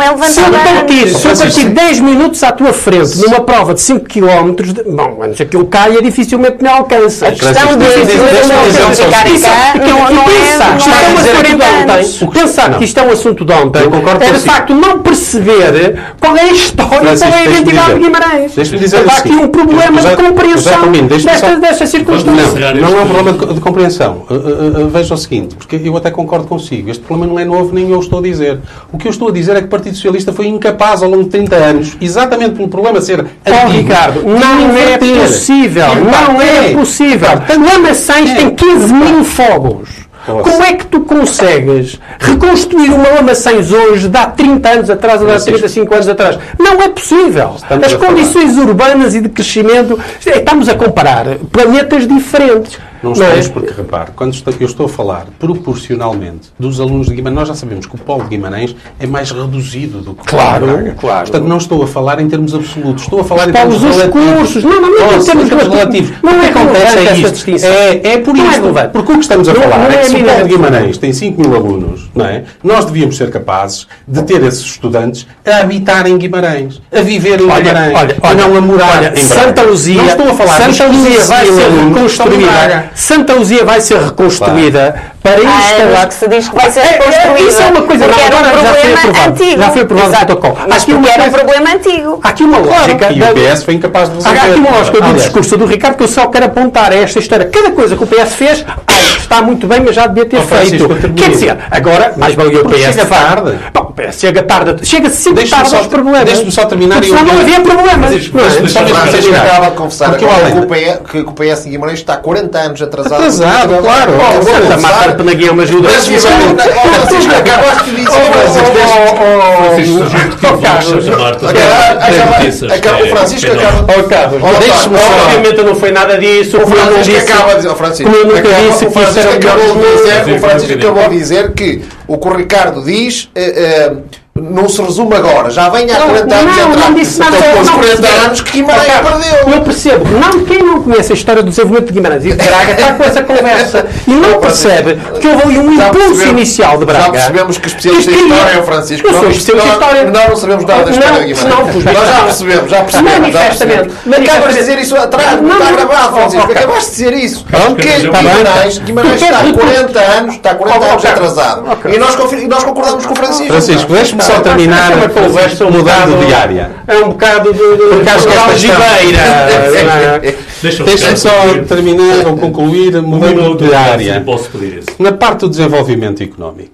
a anos. Se eu partir dez minutos à tua frente, numa prova de cinco quilómetros, de... bom, antes aquilo caia, dificilmente me alcança. A questão de ficar em cá não é... Pensar que isto é um assunto de ontem é, de facto, não perceber perceber qual é a história, qual é a identidade de Guimarães. Há aqui um problema de compreensão desta circunstância. Não, não é um problema de compreensão. Uh, uh, uh, veja o seguinte, porque eu até concordo consigo. Este problema não é novo, nem eu estou a dizer. O que eu estou a dizer é que o Partido Socialista foi incapaz ao longo de trinta anos, exatamente pelo problema ser antigo. Ricardo, não é possível. Não é possível. Lamaçães tem quinze mil fogos. Como é que tu consegues reconstruir uma Lamaçães hoje de há trinta anos atrás ou de há trinta e cinco anos atrás? Não é possível. As condições urbanas e de crescimento... Estamos a comparar planetas diferentes. Não estamos, porque, repare, quando eu estou a falar proporcionalmente dos alunos de Guimarães, nós já sabemos que o polo de Guimarães é mais reduzido do que o claro, polo de Braga. Claro. Portanto, não estou a falar em termos absolutos. Estou a falar os em termos relativos. Não, não, não, não, em termos relativos. Não é relevante esta distinção. É, é por isso. É porque o que estamos a não, falar não é, é que se o polo de Guimarães tem cinco mil alunos, não é? Nós devíamos ser capazes de ter esses estudantes a habitar em Guimarães, a viver em Guimarães, olha, olha, olha, a não a morar olha, em Santa Luzia. Não estou a falar Santa Luzia vai ser reconstruída. Santa Luzia vai ser reconstruída claro. Para instalar... Ah, que se diz que vai ser reconstruída. Isso é uma coisa... Não, agora um já foi aprovado. Antigo. Já foi aprovado o protocolo. Mas aqui uma era coisa... um problema antigo. Há aqui uma lógica... E o P S foi incapaz de resolver. Há aqui uma lógica do discurso do Ricardo que eu só quero apontar a esta história. Cada coisa que o P S fez, ai, está muito bem, mas já devia ter oh, feito. Quer dizer, agora... Mais valia o P S tarde. Bom, P S. Chega tarde, chega sempre tarde aos problemas. Deixe-me só terminar. Porque e eu não havia problemas. Deixe-me acaba de confessar que o P S de Guimarães está quarenta anos atrasado. Atrasado, claro. Santa Marta Penaguia me ajuda. Francisco, acabaste de dizer. Francisco, Francisco acaba. Obviamente não foi nada disso. O Francisco acaba de dizer. O Francisco acabou de dizer que o que o Ricardo diz uh, uh, não se resume agora. Já vem há quarenta anos atrás. Não, não disse nada. Então, não, quarenta anos que Guimarães perdeu. Eu percebo. Não, quem não conhece a história do desenvolvimento de Guimarães e de Braga está com essa conversa e não, não percebe que houve um impulso inicial de Braga. Já percebemos que especialista em história é o Francisco. Não, não, não sabemos nada da história de Guimarães. Nós já percebemos. Já percebemos. Manifestamente. Acabas de dizer isso atrás. Não está gravado, Francisco. Acabaste de dizer isso. Guimarães está há quarenta anos atrasado. E nós, e nós concordamos com o Francisco. Francisco, deixe-me só terminar a conversa mudando de área. É um bocado de... Porque acho que é algibeira. Deixe-me só terminar ou concluir mudando de área. Na parte do desenvolvimento económico.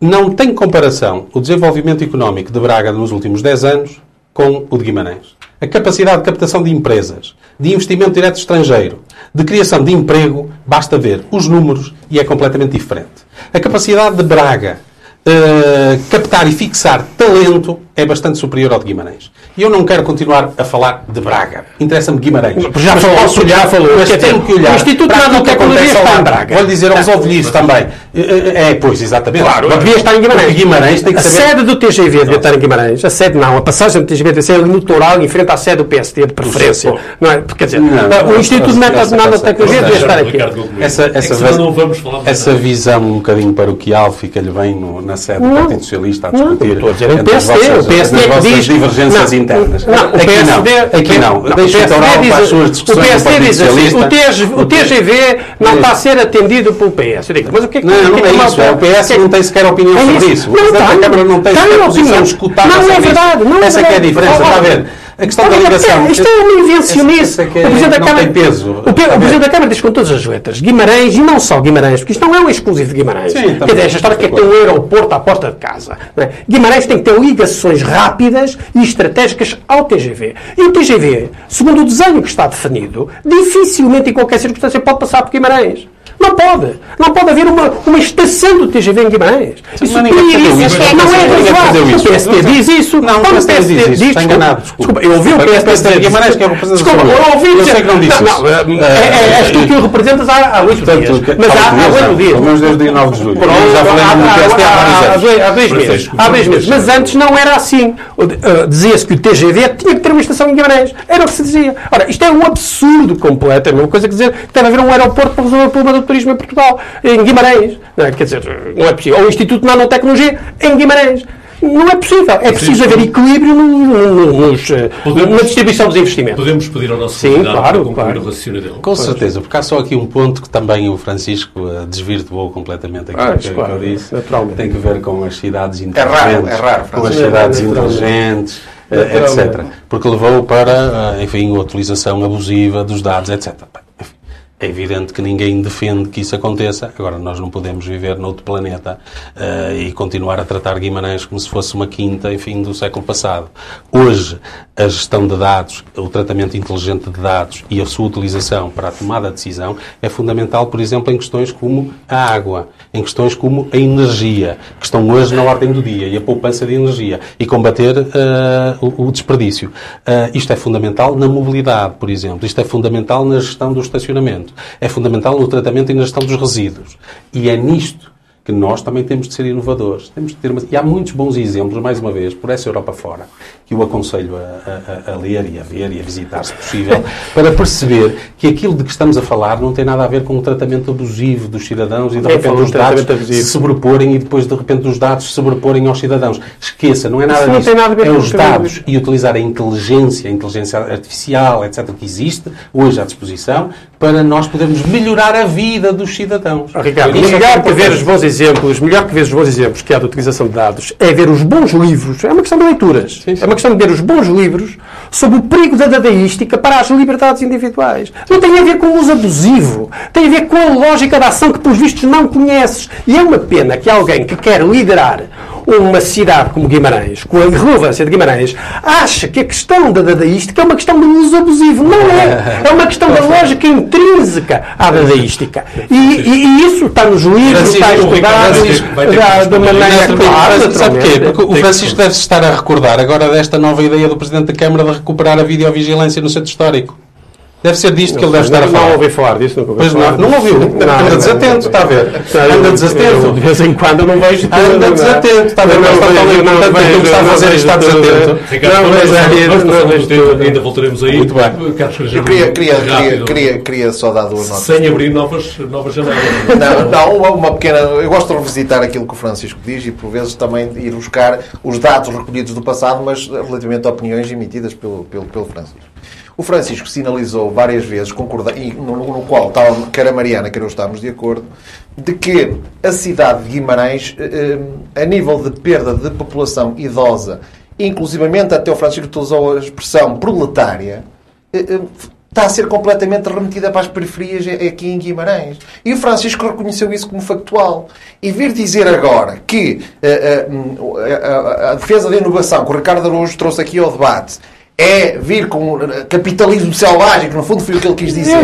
Não tem comparação o desenvolvimento económico de Braga nos últimos dez anos com o de Guimarães. A capacidade de captação de empresas, de investimento direto estrangeiro, de criação de emprego, basta ver os números e é completamente diferente. A capacidade de Braga uh, captar e fixar talento é bastante superior ao de Guimarães. E eu não quero continuar a falar de Braga. Interessa-me Guimarães. Mas já falou, posso olhar, falou. Mas tenho que olhar. O Instituto Braga, o que acontece lá em Braga. Vou-lhe dizer, eu resolvo-lhe isso também. É, pois, exatamente. Claro. Mas devia estar em Guimarães. Guimarães tem que saber... A sede do T G V devia estar em Guimarães. A sede não. A passagem do T G V devia ser no Toral, em frente à sede do P S D, de preferência. Não é? Quer dizer, o Instituto Nacional da Tecnologia devia estar aqui. Essa visão um bocadinho paroquial fica-lhe bem na sede do Partido Socialista a discutir. O P S D... O P S D diz... divergências não, internas. Não, o aqui P S D... Não. Aqui não. não Deixa o Toral para as suas discussões. O P S D diz assim, o, TG, o T G V não está a ser atendido pelo P S. Eu digo, mas o que é que... Não, não, que é, não é isso. É, o P S não tem sequer opinião é sobre isso. Não, não, a Câmara não tem sequer posição escutada sobre isso. Não, é verdade. Não, essa é que é a diferença, está a ver? A questão ah, da ligação... Isto é uma invencionista. O Presidente da Câmara... peso. O Presidente da Câmara diz com todas as letras. Guimarães, e não só Guimarães, porque isto não é um exclusivo de Guimarães. Sim, quer dizer, esta história que é ter um aeroporto à porta de casa. Não é? Guimarães tem que ter ligações rápidas e estratégicas ao T G V. E o T G V, segundo o desenho que está definido, dificilmente em qualquer circunstância pode passar por Guimarães. Não pode. Não pode haver uma, uma estação do T G V em Guimarães. Isso não é razoável. O P S D diz isso. Não, o P S D diz isso. Está enganado. Desculpa, eu ouvi o P S D de Guimarães que é o representante. Desculpa, eu ouvi. Eu sei que não disse isso. És tu que o representas há oito dias. Mas há oito dias. Pelo menos desde o dia nove de julho. Já falei no P S D há dois meses. Há dois meses. Mas antes não era assim. Dizia-se que o T G V tinha que ter uma estação em Guimarães. Era o que se dizia. Ora, isto é um absurdo completo. É a mesma coisa que dizer que deve haver um aeroporto para resolver o problema do turismo em Portugal, em Guimarães. Não, quer dizer, não é possível. Ou o Instituto de Nanotecnologia em Guimarães. Não é possível. É preciso haver equilíbrio no, no, nos, podemos, na distribuição dos investimentos. Podemos pedir ao nosso convidado claro, para concluir claro. o raciocínio dele. Com pois. certeza, porque há só aqui um ponto que também o Francisco desvirtuou completamente aquilo ah, que, claro, que eu disse. Naturalmente. Tem que ver com as cidades inteligentes. É raro, é raro. Com as cidades é, é, inteligentes, etcétera. Porque levou para, enfim, a utilização abusiva dos dados, etcétera. É evidente que ninguém defende que isso aconteça. Agora, nós não podemos viver noutro planeta uh, e continuar a tratar Guimarães como se fosse uma quinta, enfim, do século passado. Hoje, a gestão de dados, o tratamento inteligente de dados e a sua utilização para a tomada de decisão é fundamental, por exemplo, em questões como a água, em questões como a energia, que estão hoje na ordem do dia, e a poupança de energia, e combater uh, o, o desperdício. Uh, isto é fundamental na mobilidade, por exemplo. Isto é fundamental na gestão do estacionamento. É fundamental no tratamento e na gestão dos resíduos. E é nisto que nós também temos de ser inovadores. Temos de ter uma... E há muitos bons exemplos, mais uma vez, por essa Europa fora, que eu aconselho a, a, a ler e a ver e a visitar, se possível, para perceber que aquilo de que estamos a falar não tem nada a ver com o tratamento abusivo dos cidadãos e, de repente, os dados se sobreporem e depois, de repente, os dados se sobreporem aos cidadãos. Esqueça, não é nada disso. É os dados e utilizar a inteligência, a inteligência artificial, etcétera, que existe hoje à disposição, para nós podermos melhorar a vida dos cidadãos. Oh, Ricardo, melhor que ver os bons exemplos, melhor que ver os bons exemplos que há de utilização de dados, é ver os bons livros. É uma questão de leituras. Sim, sim. É uma questão de ver os bons livros sobre o perigo da dadaística para as liberdades individuais. Não tem a ver com o uso abusivo. Tem a ver com a lógica da ação que, pelos vistos, não conheces. E é uma pena que alguém que quer liderar uma cidade como Guimarães, com a relevância de Guimarães, acha que a questão da dadaística é uma questão de uso abusivo. Não é. É uma questão da lógica intrínseca à dadaística. E, e, e isso está nos livros, está estudado da maneira clara. Sabe porquê? Porque o Francisco deve-se estar a recordar agora desta nova ideia do Presidente da Câmara de recuperar a videovigilância no centro histórico. Deve ser disto não, que ele deve estar não, a falar. Não ouvi falar disso. Nunca ouvi pois falar não, não ouviu. Anda desatento, está a ver. Anda desatento. De vez em quando não vejo... Anda desatento, está a ver. Não está a fazer está desatento. Ricardo, ainda voltaremos aí. Muito bem. Queria só dar duas notas. Sem abrir novas janelas. Não, uma pequena... Eu gosto de revisitar aquilo que o Francisco diz e, por vezes, também ir buscar os dados recolhidos do passado, mas relativamente a opiniões emitidas pelo Francisco. O Francisco sinalizou várias vezes, concorda, e no, no qual tal, quer a Mariana, quer eu estamos de acordo, de que a cidade de Guimarães, eh, a nível de perda de população idosa, inclusivamente até o Francisco usou a expressão proletária, eh, eh, está a ser completamente remetida para as periferias aqui em Guimarães. E o Francisco reconheceu isso como factual. E vir dizer agora que eh, eh, a defesa da inovação que o Ricardo Araújo trouxe aqui ao debate é vir com capitalismo selvagem, que no fundo foi o que ele quis dizer,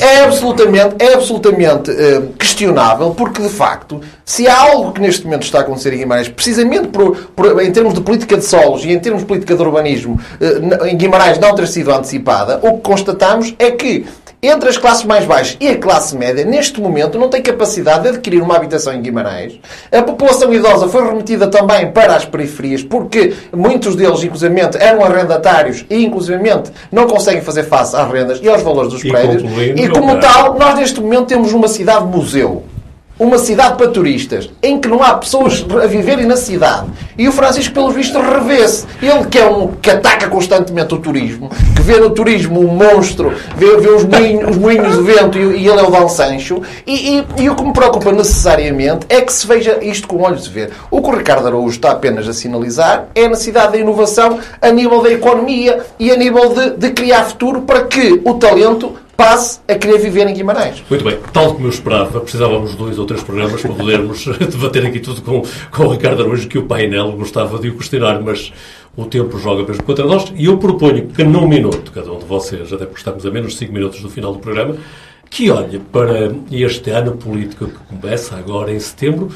é absolutamente, é absolutamente uh, questionável, porque de facto, se há algo que neste momento está a acontecer em Guimarães, precisamente por, por, em termos de política de solos e em termos de política de urbanismo, uh, em Guimarães não ter sido antecipada, o que constatamos é que entre as classes mais baixas e a classe média, neste momento, não tem capacidade de adquirir uma habitação em Guimarães. A população idosa foi remetida também para as periferias, porque muitos deles, inclusivamente, eram arrendatários e, inclusivamente, não conseguem fazer face às rendas e aos valores dos prédios. E, como tal, nós, neste momento, temos uma cidade-museu. Uma cidade para turistas, em que não há pessoas a viverem na cidade. E o Francisco, pelo visto, revê-se. Ele que é um que ataca constantemente o turismo, que vê no turismo um monstro, vê, vê os, moinhos, os moinhos de vento e, e ele é o Dom Sancho. E, e, e o que me preocupa necessariamente é que se veja isto com olhos de ver. O que o Ricardo Araújo está apenas a sinalizar é a necessidade da inovação a nível da economia e a nível de, de criar futuro para que o talento passe a querer viver em Guimarães. Muito bem. Tal como eu esperava, precisávamos de dois ou três programas para podermos debater aqui tudo com, com o Ricardo Araújo, que o painel gostava de o questionar, mas o tempo joga mesmo contra nós. E eu proponho que num minuto, cada um de vocês, até porque estamos a menos de cinco minutos do final do programa, que olhe para este ano político que começa agora em setembro.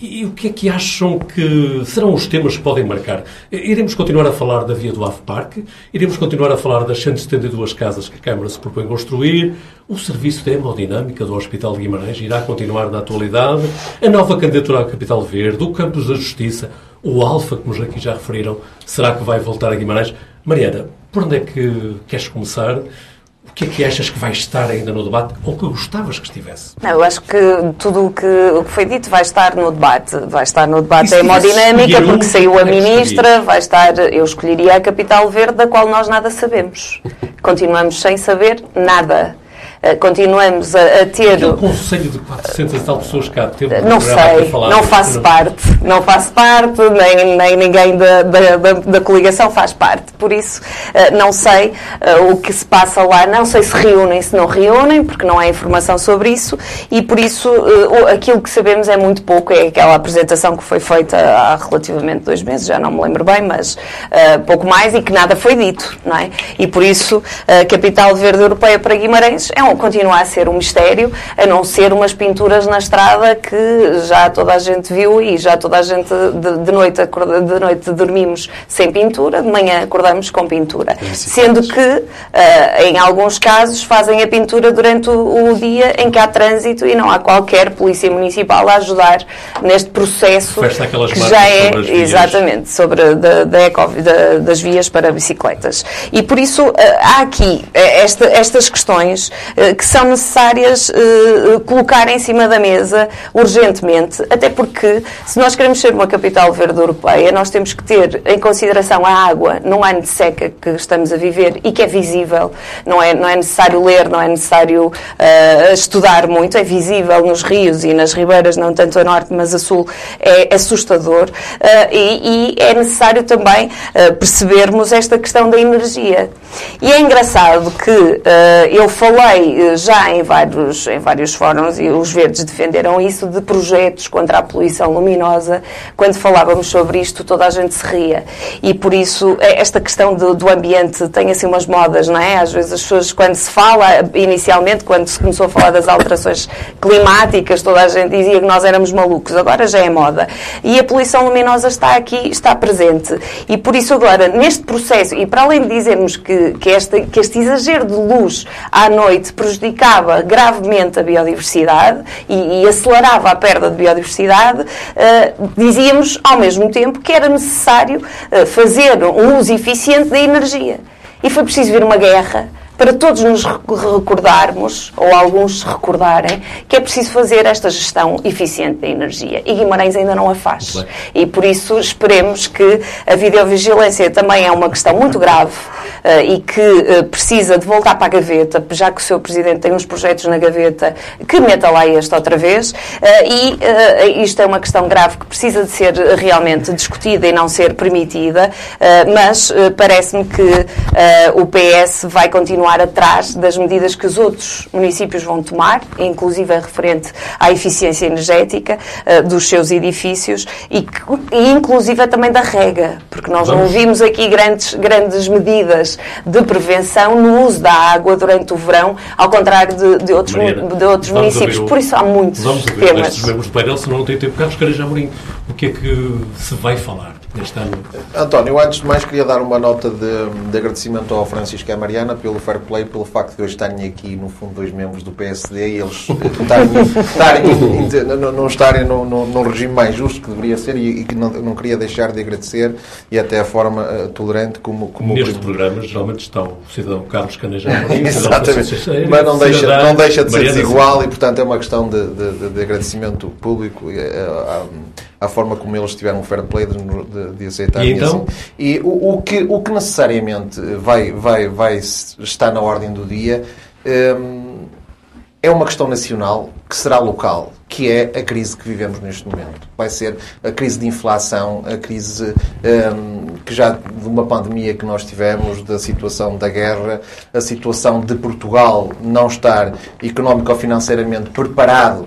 E o que é que acham que serão os temas que podem marcar? Iremos continuar a falar da via do Ave Park, iremos continuar a falar das cento e setenta e duas casas que a Câmara se propõe construir, o serviço de hemodinâmica do Hospital de Guimarães irá continuar na atualidade, a nova candidatura à Capital Verde, o Campus da Justiça, o Alfa, que nos aqui já referiram, será que vai voltar a Guimarães? Mariana, por onde é que queres começar? O que é que achas que vai estar ainda no debate ou que gostavas que estivesse? Não, eu acho que tudo o que, o que foi dito vai estar no debate. Vai estar no debate da hemodinâmica, porque saiu a ministra, vai estar... Eu escolheria a Capital Verde, da qual nós nada sabemos. Continuamos sem saber nada. Continuamos a, a ter... O conselho de quatrocentas e tal pessoas cá teve... Não sei, não faço parte. Não faço parte, nem, nem ninguém da, da, da, da coligação faz parte. Por isso, não sei o que se passa lá. Não sei se reúnem, se não reúnem, porque não há informação sobre isso. E, por isso, aquilo que sabemos é muito pouco. É aquela apresentação que foi feita há relativamente dois meses, já não me lembro bem, mas pouco mais, e que nada foi dito, não é? E, por isso, a Capital Verde Europeia para Guimarães é um continua a ser um mistério, a não ser umas pinturas na estrada que já toda a gente viu e já toda a gente de, de, noite, acorda, de noite dormimos sem pintura, de manhã acordamos com pintura. Sendo que, uh, em alguns casos, fazem a pintura durante o, o dia em que há trânsito e não há qualquer polícia municipal a ajudar neste processo que já é, sobre exatamente, sobre da, da eco, da, das vias para bicicletas. E por isso, uh, há aqui esta, estas questões que são necessárias uh, colocar em cima da mesa urgentemente, até porque se nós queremos ser uma capital verde europeia, nós temos que ter em consideração a água num ano de seca que estamos a viver e que é visível, não é, não é necessário ler, não é necessário uh, estudar muito, é visível nos rios e nas ribeiras, não tanto a norte mas a sul, é assustador uh, e, e é necessário também uh, percebermos esta questão da energia. E é engraçado que uh, eu falei foi já em vários, em vários fóruns, e os verdes defenderam isso, de projetos contra a poluição luminosa. Quando falávamos sobre isto, toda a gente se ria. E por isso, esta questão do, do ambiente tem assim umas modas, não é? Às vezes as pessoas, quando se fala, inicialmente, quando se começou a falar das alterações climáticas, toda a gente dizia que nós éramos malucos. Agora já é moda. E a poluição luminosa está aqui, está presente. E por isso agora, neste processo, e para além de dizermos que, que, este, que este exagero de luz à noite prejudicava gravemente a biodiversidade e, e acelerava a perda de biodiversidade, uh, dizíamos ao mesmo tempo que era necessário uh, fazer um uso eficiente da energia. E foi preciso vir uma guerra para todos nos recordarmos, ou alguns se recordarem, que é preciso fazer esta gestão eficiente da energia. E Guimarães ainda não a faz. E por isso esperemos que a videovigilância também é uma questão muito grave uh, e que uh, precisa de voltar para a gaveta, já que o seu Presidente tem uns projetos na gaveta, que meta lá este outra vez. Uh, e uh, isto é uma questão grave que precisa de ser realmente discutida e não ser permitida, uh, mas uh, parece-me que uh, o P S vai continuar atrás das medidas que os outros municípios vão tomar, inclusive referente à eficiência energética uh, dos seus edifícios e, e inclusive também da rega, porque nós Vamos. não vimos aqui grandes, grandes medidas de prevenção no uso da água durante o verão, ao contrário de, de outros, Mariana, de outros municípios. O, Por isso há muitos vamos temas. Vamos ver nestes membros de painel, senão não tem tempo. Carlos Caneja Amorim, o que é que se vai falar neste ano? António, eu antes de mais queria dar uma nota de, de agradecimento ao Francisco e à Mariana pelo fair play, pelo facto de hoje estarem aqui, no fundo, dois membros do P S D e eles estarem, estarem, não, não estarem num, num regime mais justo que deveria ser, e, e que não, não queria deixar de agradecer, e até a forma uh, tolerante como... como neste o... programa, geralmente estão o cidadão Carlos Caneja Amorim, exatamente, Teixeira, mas não deixa, não deixa de ser Mariana desigual Silva. E, portanto, é uma questão de, de, de agradecimento público a... Uh, à forma como eles tiveram um fair play de, de, de aceitar. E, então? assim. e o, o, que, o que necessariamente vai, vai, vai estar na ordem do dia hum, é uma questão nacional que será local, que é a crise que vivemos neste momento. Vai ser a crise de inflação, a crise um, que já de uma pandemia que nós tivemos, da situação da guerra, a situação de Portugal não estar económico ou financeiramente preparado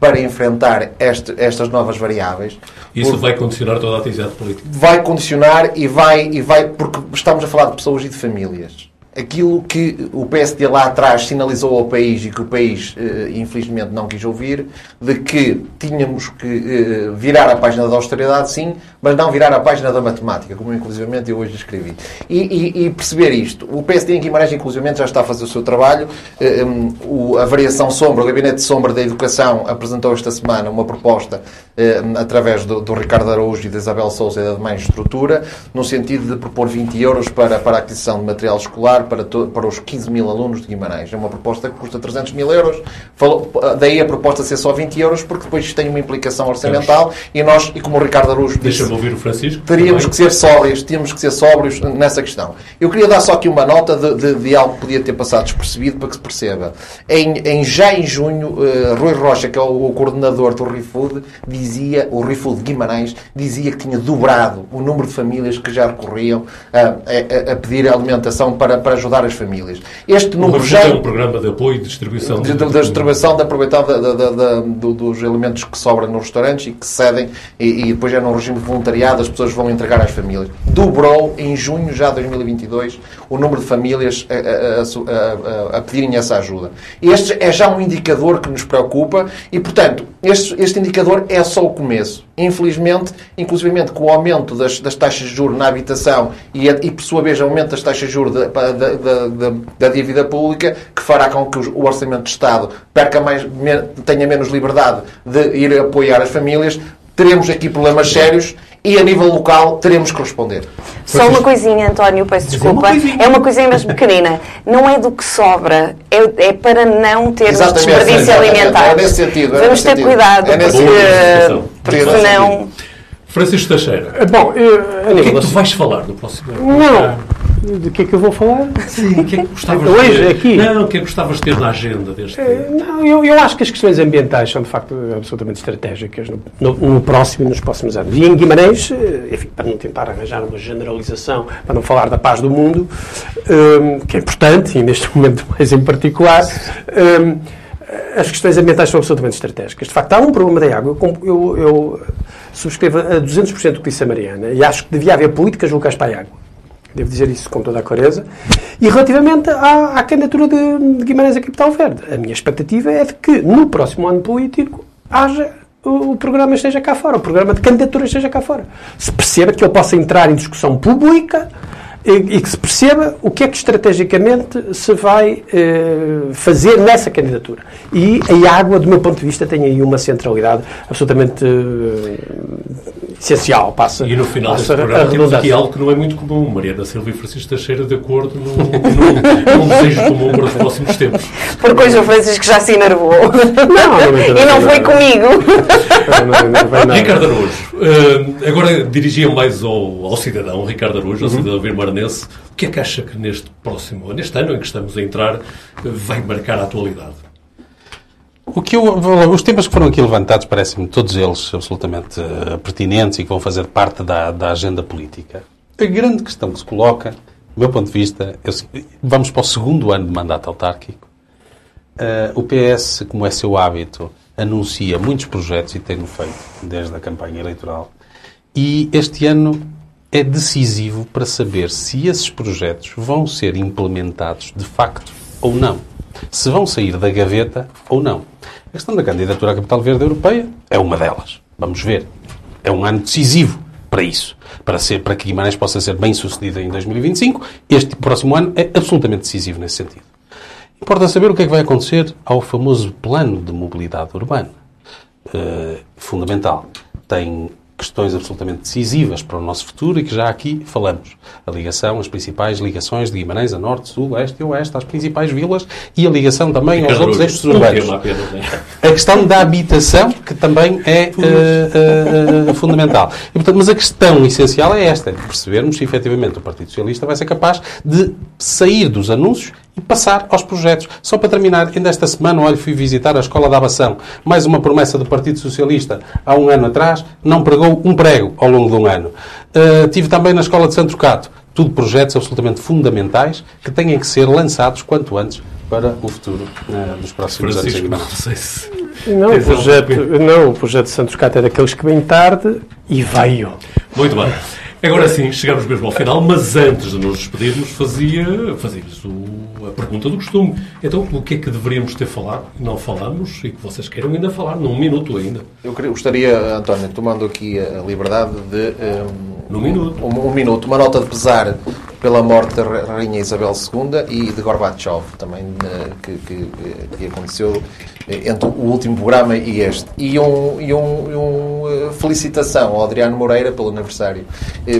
para enfrentar este, estas novas variáveis. Isso vai condicionar toda a atividade política? Vai condicionar e vai, e vai, porque estamos a falar de pessoas e de famílias. Aquilo que o P S D lá atrás sinalizou ao país e que o país, infelizmente, não quis ouvir, de que tínhamos que virar a página da austeridade, sim, mas não virar a página da matemática, como inclusivamente eu hoje escrevi. E, e, e perceber isto. O P S D em Guimarães, inclusivamente, já está a fazer o seu trabalho. A variação sombra, o gabinete de sombra da educação apresentou esta semana uma proposta através do, do Ricardo Araújo e da Isabel Souza e da demais estrutura, no sentido de propor vinte euros para, para a aquisição de material escolar, Para, to, para os quinze mil alunos de Guimarães. É uma proposta que custa trezentos mil euros. Falou, daí a proposta ser só vinte euros, porque depois isto tem uma implicação orçamental. E nós, e como o Ricardo Araújo disse, deixa-me ouvir o Francisco, teríamos também que ser sóbrios, tínhamos que ser sóbrios nessa questão. Eu queria dar só aqui uma nota de, de, de algo que podia ter passado despercebido, para que se perceba. Em, em, já em junho, uh, Rui Rocha, que é o, o coordenador do ReFood, dizia, o ReFood de Guimarães, dizia que tinha dobrado o número de famílias que já recorriam a, a, a pedir alimentação para, para ajudar as famílias. Este número já é um programa de apoio e distribuição de, de, de distribuição, de aproveitar da, da, da, do, dos alimentos que sobram nos restaurantes e que cedem, e, e depois é num regime de voluntariado, as pessoas vão entregar às famílias. Dobrou em junho já de dois mil e vinte e dois o número de famílias a, a, a, a pedirem essa ajuda. Este é já um indicador que nos preocupa e, portanto, este, este indicador é só o começo. Infelizmente, inclusivamente com o aumento das, das taxas de juros na habitação e, e por sua vez, aumento das taxas de juros de, Da, da, da, da dívida pública, que fará com que o orçamento de Estado perca mais, tenha menos liberdade de ir apoiar as famílias, teremos aqui problemas sérios e, a nível local, teremos que responder. Só uma coisinha, António, peço desculpa. É uma coisinha mesmo pequenina. Não é do que sobra, é, é para não termos desperdício alimentar. É nesse sentido. É Vamos nesse ter sentido. cuidado, é porque, porque é senão... Francisco Teixeira, bom, eu, o que é que tu vais falar no próximo ano? Não, Do que é que eu vou falar? Sim, o que é que gostavas hoje, de ter? Aqui? Não, o que é que gostavas de ter na agenda deste... Não, eu, eu acho que as questões ambientais são, de facto, absolutamente estratégicas no, no, no próximo e nos próximos anos. E em Guimarães, enfim, para não tentar arranjar uma generalização, para não falar da paz do mundo, um, que é importante, e neste momento mais em particular, um, as questões ambientais são absolutamente estratégicas. De facto, há um problema da água. Eu, eu subscrevo a duzentos por cento o que disse a Mariana, e acho que devia haver políticas locais para a água. Devo dizer isso com toda a clareza. E relativamente à, à candidatura de, de Guimarães à Capital Verde, a minha expectativa é de que no próximo ano político haja o, o programa esteja cá fora, o programa de candidatura esteja cá fora. Se perceba que ele possa entrar em discussão pública e, e que se perceba o que é que estrategicamente se vai eh, fazer nessa candidatura. E a água, do meu ponto de vista, tem aí uma centralidade absolutamente... Eh, essencial, passa. E no final deste programa temos aqui algo que não é muito comum. Mariana Silva e Francisco Teixeira de acordo num desejo comum para os próximos tempos. Por coisa o Francisco já se enervou. Não, e não foi comigo. Ricardo Araújo, uh, agora dirigiam mais ao, ao cidadão, Ricardo Araújo, ao cidadão guimarãense. O que é que acha que neste próximo, neste ano em que estamos a entrar, vai marcar a atualidade? O que eu, os temas que foram aqui levantados parecem-me todos eles absolutamente pertinentes e que vão fazer parte da, da agenda política. A grande questão que se coloca, do meu ponto de vista, é, vamos para o segundo ano de mandato autárquico. Uh, o P S, como é seu hábito, anuncia muitos projetos e tem-no feito desde a campanha eleitoral. E este ano é decisivo para saber se esses projetos vão ser implementados de facto ou não. Se vão sair da gaveta ou não. A questão da candidatura à Capital Verde Europeia é uma delas. Vamos ver. É um ano decisivo para isso. Para, ser, para que Guimarães possa ser bem-sucedida em dois mil e vinte e cinco, este próximo ano é absolutamente decisivo nesse sentido. Importa saber o que é que vai acontecer ao famoso plano de mobilidade urbana. Uh, fundamental. Tem questões absolutamente decisivas para o nosso futuro e que já aqui falamos. A ligação, as principais ligações de Guimarães a norte, sul, leste e oeste, às principais vilas e a ligação também aos outros eixos urbanos. A questão da habitação, que também é uh, uh, fundamental. E, portanto, mas a questão essencial é esta, de percebermos se efetivamente o Partido Socialista vai ser capaz de sair dos anúncios e passar aos projetos. Só para terminar, ainda esta semana, olha, fui visitar a Escola da Abação. Mais uma promessa do Partido Socialista há um ano atrás, não pregou um prego ao longo de um ano. Uh, tive também na Escola de Santo Cato. Tudo projetos absolutamente fundamentais que têm que ser lançados quanto antes para o futuro uh, dos próximos Francisco, anos. Não sei se... Não, o projeto, não, o projeto de Santo Cato é daqueles que vem tarde e veio. Muito bem. Agora sim, chegamos mesmo ao final, mas antes de nos despedirmos, fazia, fazia-lhes o, a pergunta do costume. Então, o que é que deveríamos ter falado, não falamos, e que vocês queiram ainda falar, num minuto ainda? Eu gostaria, António, tomando aqui a liberdade de... Um, num minuto. Um, um minuto, uma nota de pesar pela morte da Rainha Isabel segunda e de Gorbachev, também, que, que, que aconteceu entre o último programa e este. E um, e um, um felicitação ao Adriano Moreira pelo aniversário,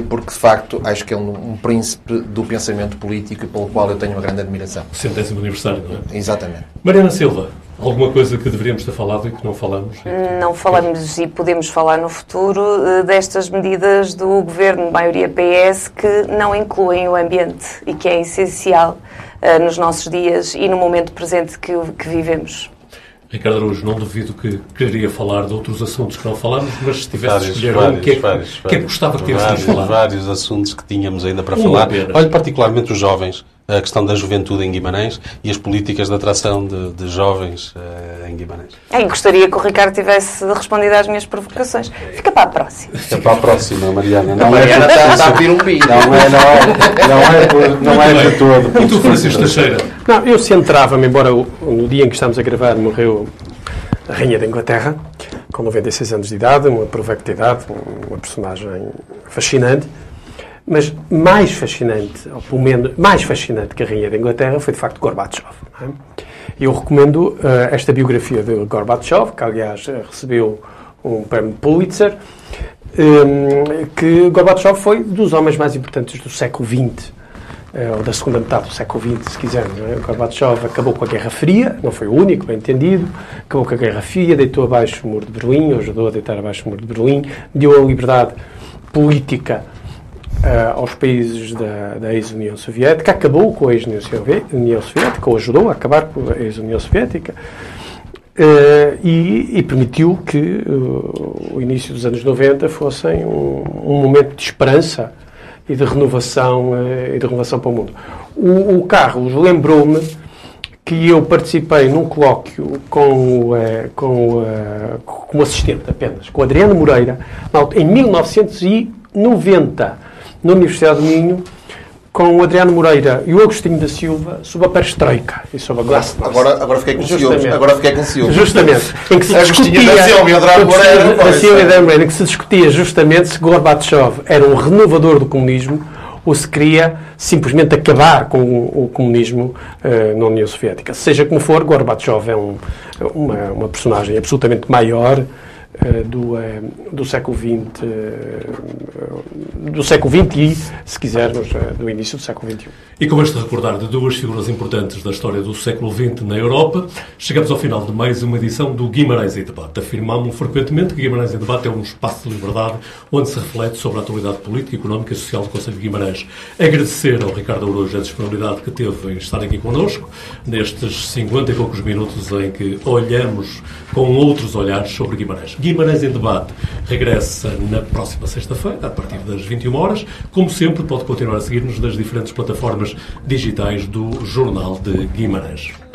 porque, de facto, acho que é um, um príncipe do pensamento político pelo qual eu tenho uma grande admiração. O centésimo aniversário, não é? Exatamente. Mariana Silva, alguma coisa que deveríamos ter falado e que não falamos? Não falamos e podemos falar no futuro destas medidas do Governo, maioria P S, que não incluem o ambiente e que é essencial uh, nos nossos dias e no momento presente que, que vivemos. Ricardo Araújo, não duvido que quereria falar de outros assuntos que não falámos, mas se tivesse vários, escolher vários, um, o que, é, que é que gostava que tivesse falar? Vários assuntos que tínhamos ainda para Uma falar. Pena. Olha, particularmente os jovens, a questão da juventude em Guimarães e as políticas de atração de, de jovens uh, em Guimarães. Eu gostaria que o Ricardo tivesse respondido às minhas provocações. Fica para a próxima. Fica para a próxima, Mariana. Não, a Mariana é está, está a vir um bico. Não é, não é, não é, não é, não não é de todo. E tu, Francisco Teixeira? Não, eu centrava-me, embora no dia em que estamos a gravar morreu a Rainha da Inglaterra, com noventa e seis anos de idade, uma provecta idade, uma personagem fascinante. Mas mais fascinante, ou pelo menos mais fascinante que a Rainha da Inglaterra, foi de facto Gorbachev. Não é? Eu recomendo uh, esta biografia de Gorbachev, que aliás recebeu um prémio Pulitzer, um, que Gorbachev foi dos homens mais importantes do século vinte, uh, ou da segunda metade do século vinte, se quisermos. Não é? Gorbachev acabou com a Guerra Fria, não foi o único, bem entendido, acabou com a Guerra Fria, deitou abaixo o Muro de Berlim, ou ajudou a deitar abaixo o Muro de Berlim, deu a liberdade política uh, aos países da, da ex-União Soviética, acabou com a ex-União Soviética, ou ajudou a acabar com a ex-União Soviética, uh, e, e permitiu que uh, o início dos anos noventa fossem um, um momento de esperança e de renovação, uh, e de renovação para o mundo. O, o Carlos lembrou-me que eu participei num colóquio com, uh, com, uh, como assistente apenas, com Adriano Moreira, em mil novecentos e noventa, na Universidade do Minho, com o Adriano Moreira e o Agostinho da Silva, sobre a perestroika e sobre a glasnost. Agora, agora fiquei com ciúmes. Agora fiquei com ciúmes. Justamente. Em que se discutia, da Silva e Adriano Moreira, da Silva e Adriano Moreira, em que se discutia justamente se Gorbachev era um renovador do comunismo ou se queria simplesmente acabar com o comunismo uh, na União Soviética. Seja como for, Gorbachev é um, uma, uma personagem absolutamente maior uh, do, uh, do século vinte, uh, do século vinte e, se quisermos, uh, do início do século vinte e um. E com este recordar de duas figuras importantes da história do século vinte na Europa, chegamos ao final de mais uma edição do Guimarães em Debate. Afirmamos frequentemente que Guimarães em Debate é um espaço de liberdade onde se reflete sobre a atualidade política, económica e social do Conselho de Guimarães. Agradecer ao Ricardo Araújo a disponibilidade que teve em estar aqui connosco nestes cinquenta e poucos minutos em que olhamos com outros olhares sobre Guimarães. Guimarães em Debate regressa na próxima sexta-feira, a partir das vinte e uma horas. Como sempre, pode continuar a seguir-nos nas diferentes plataformas digitais do Jornal de Guimarães.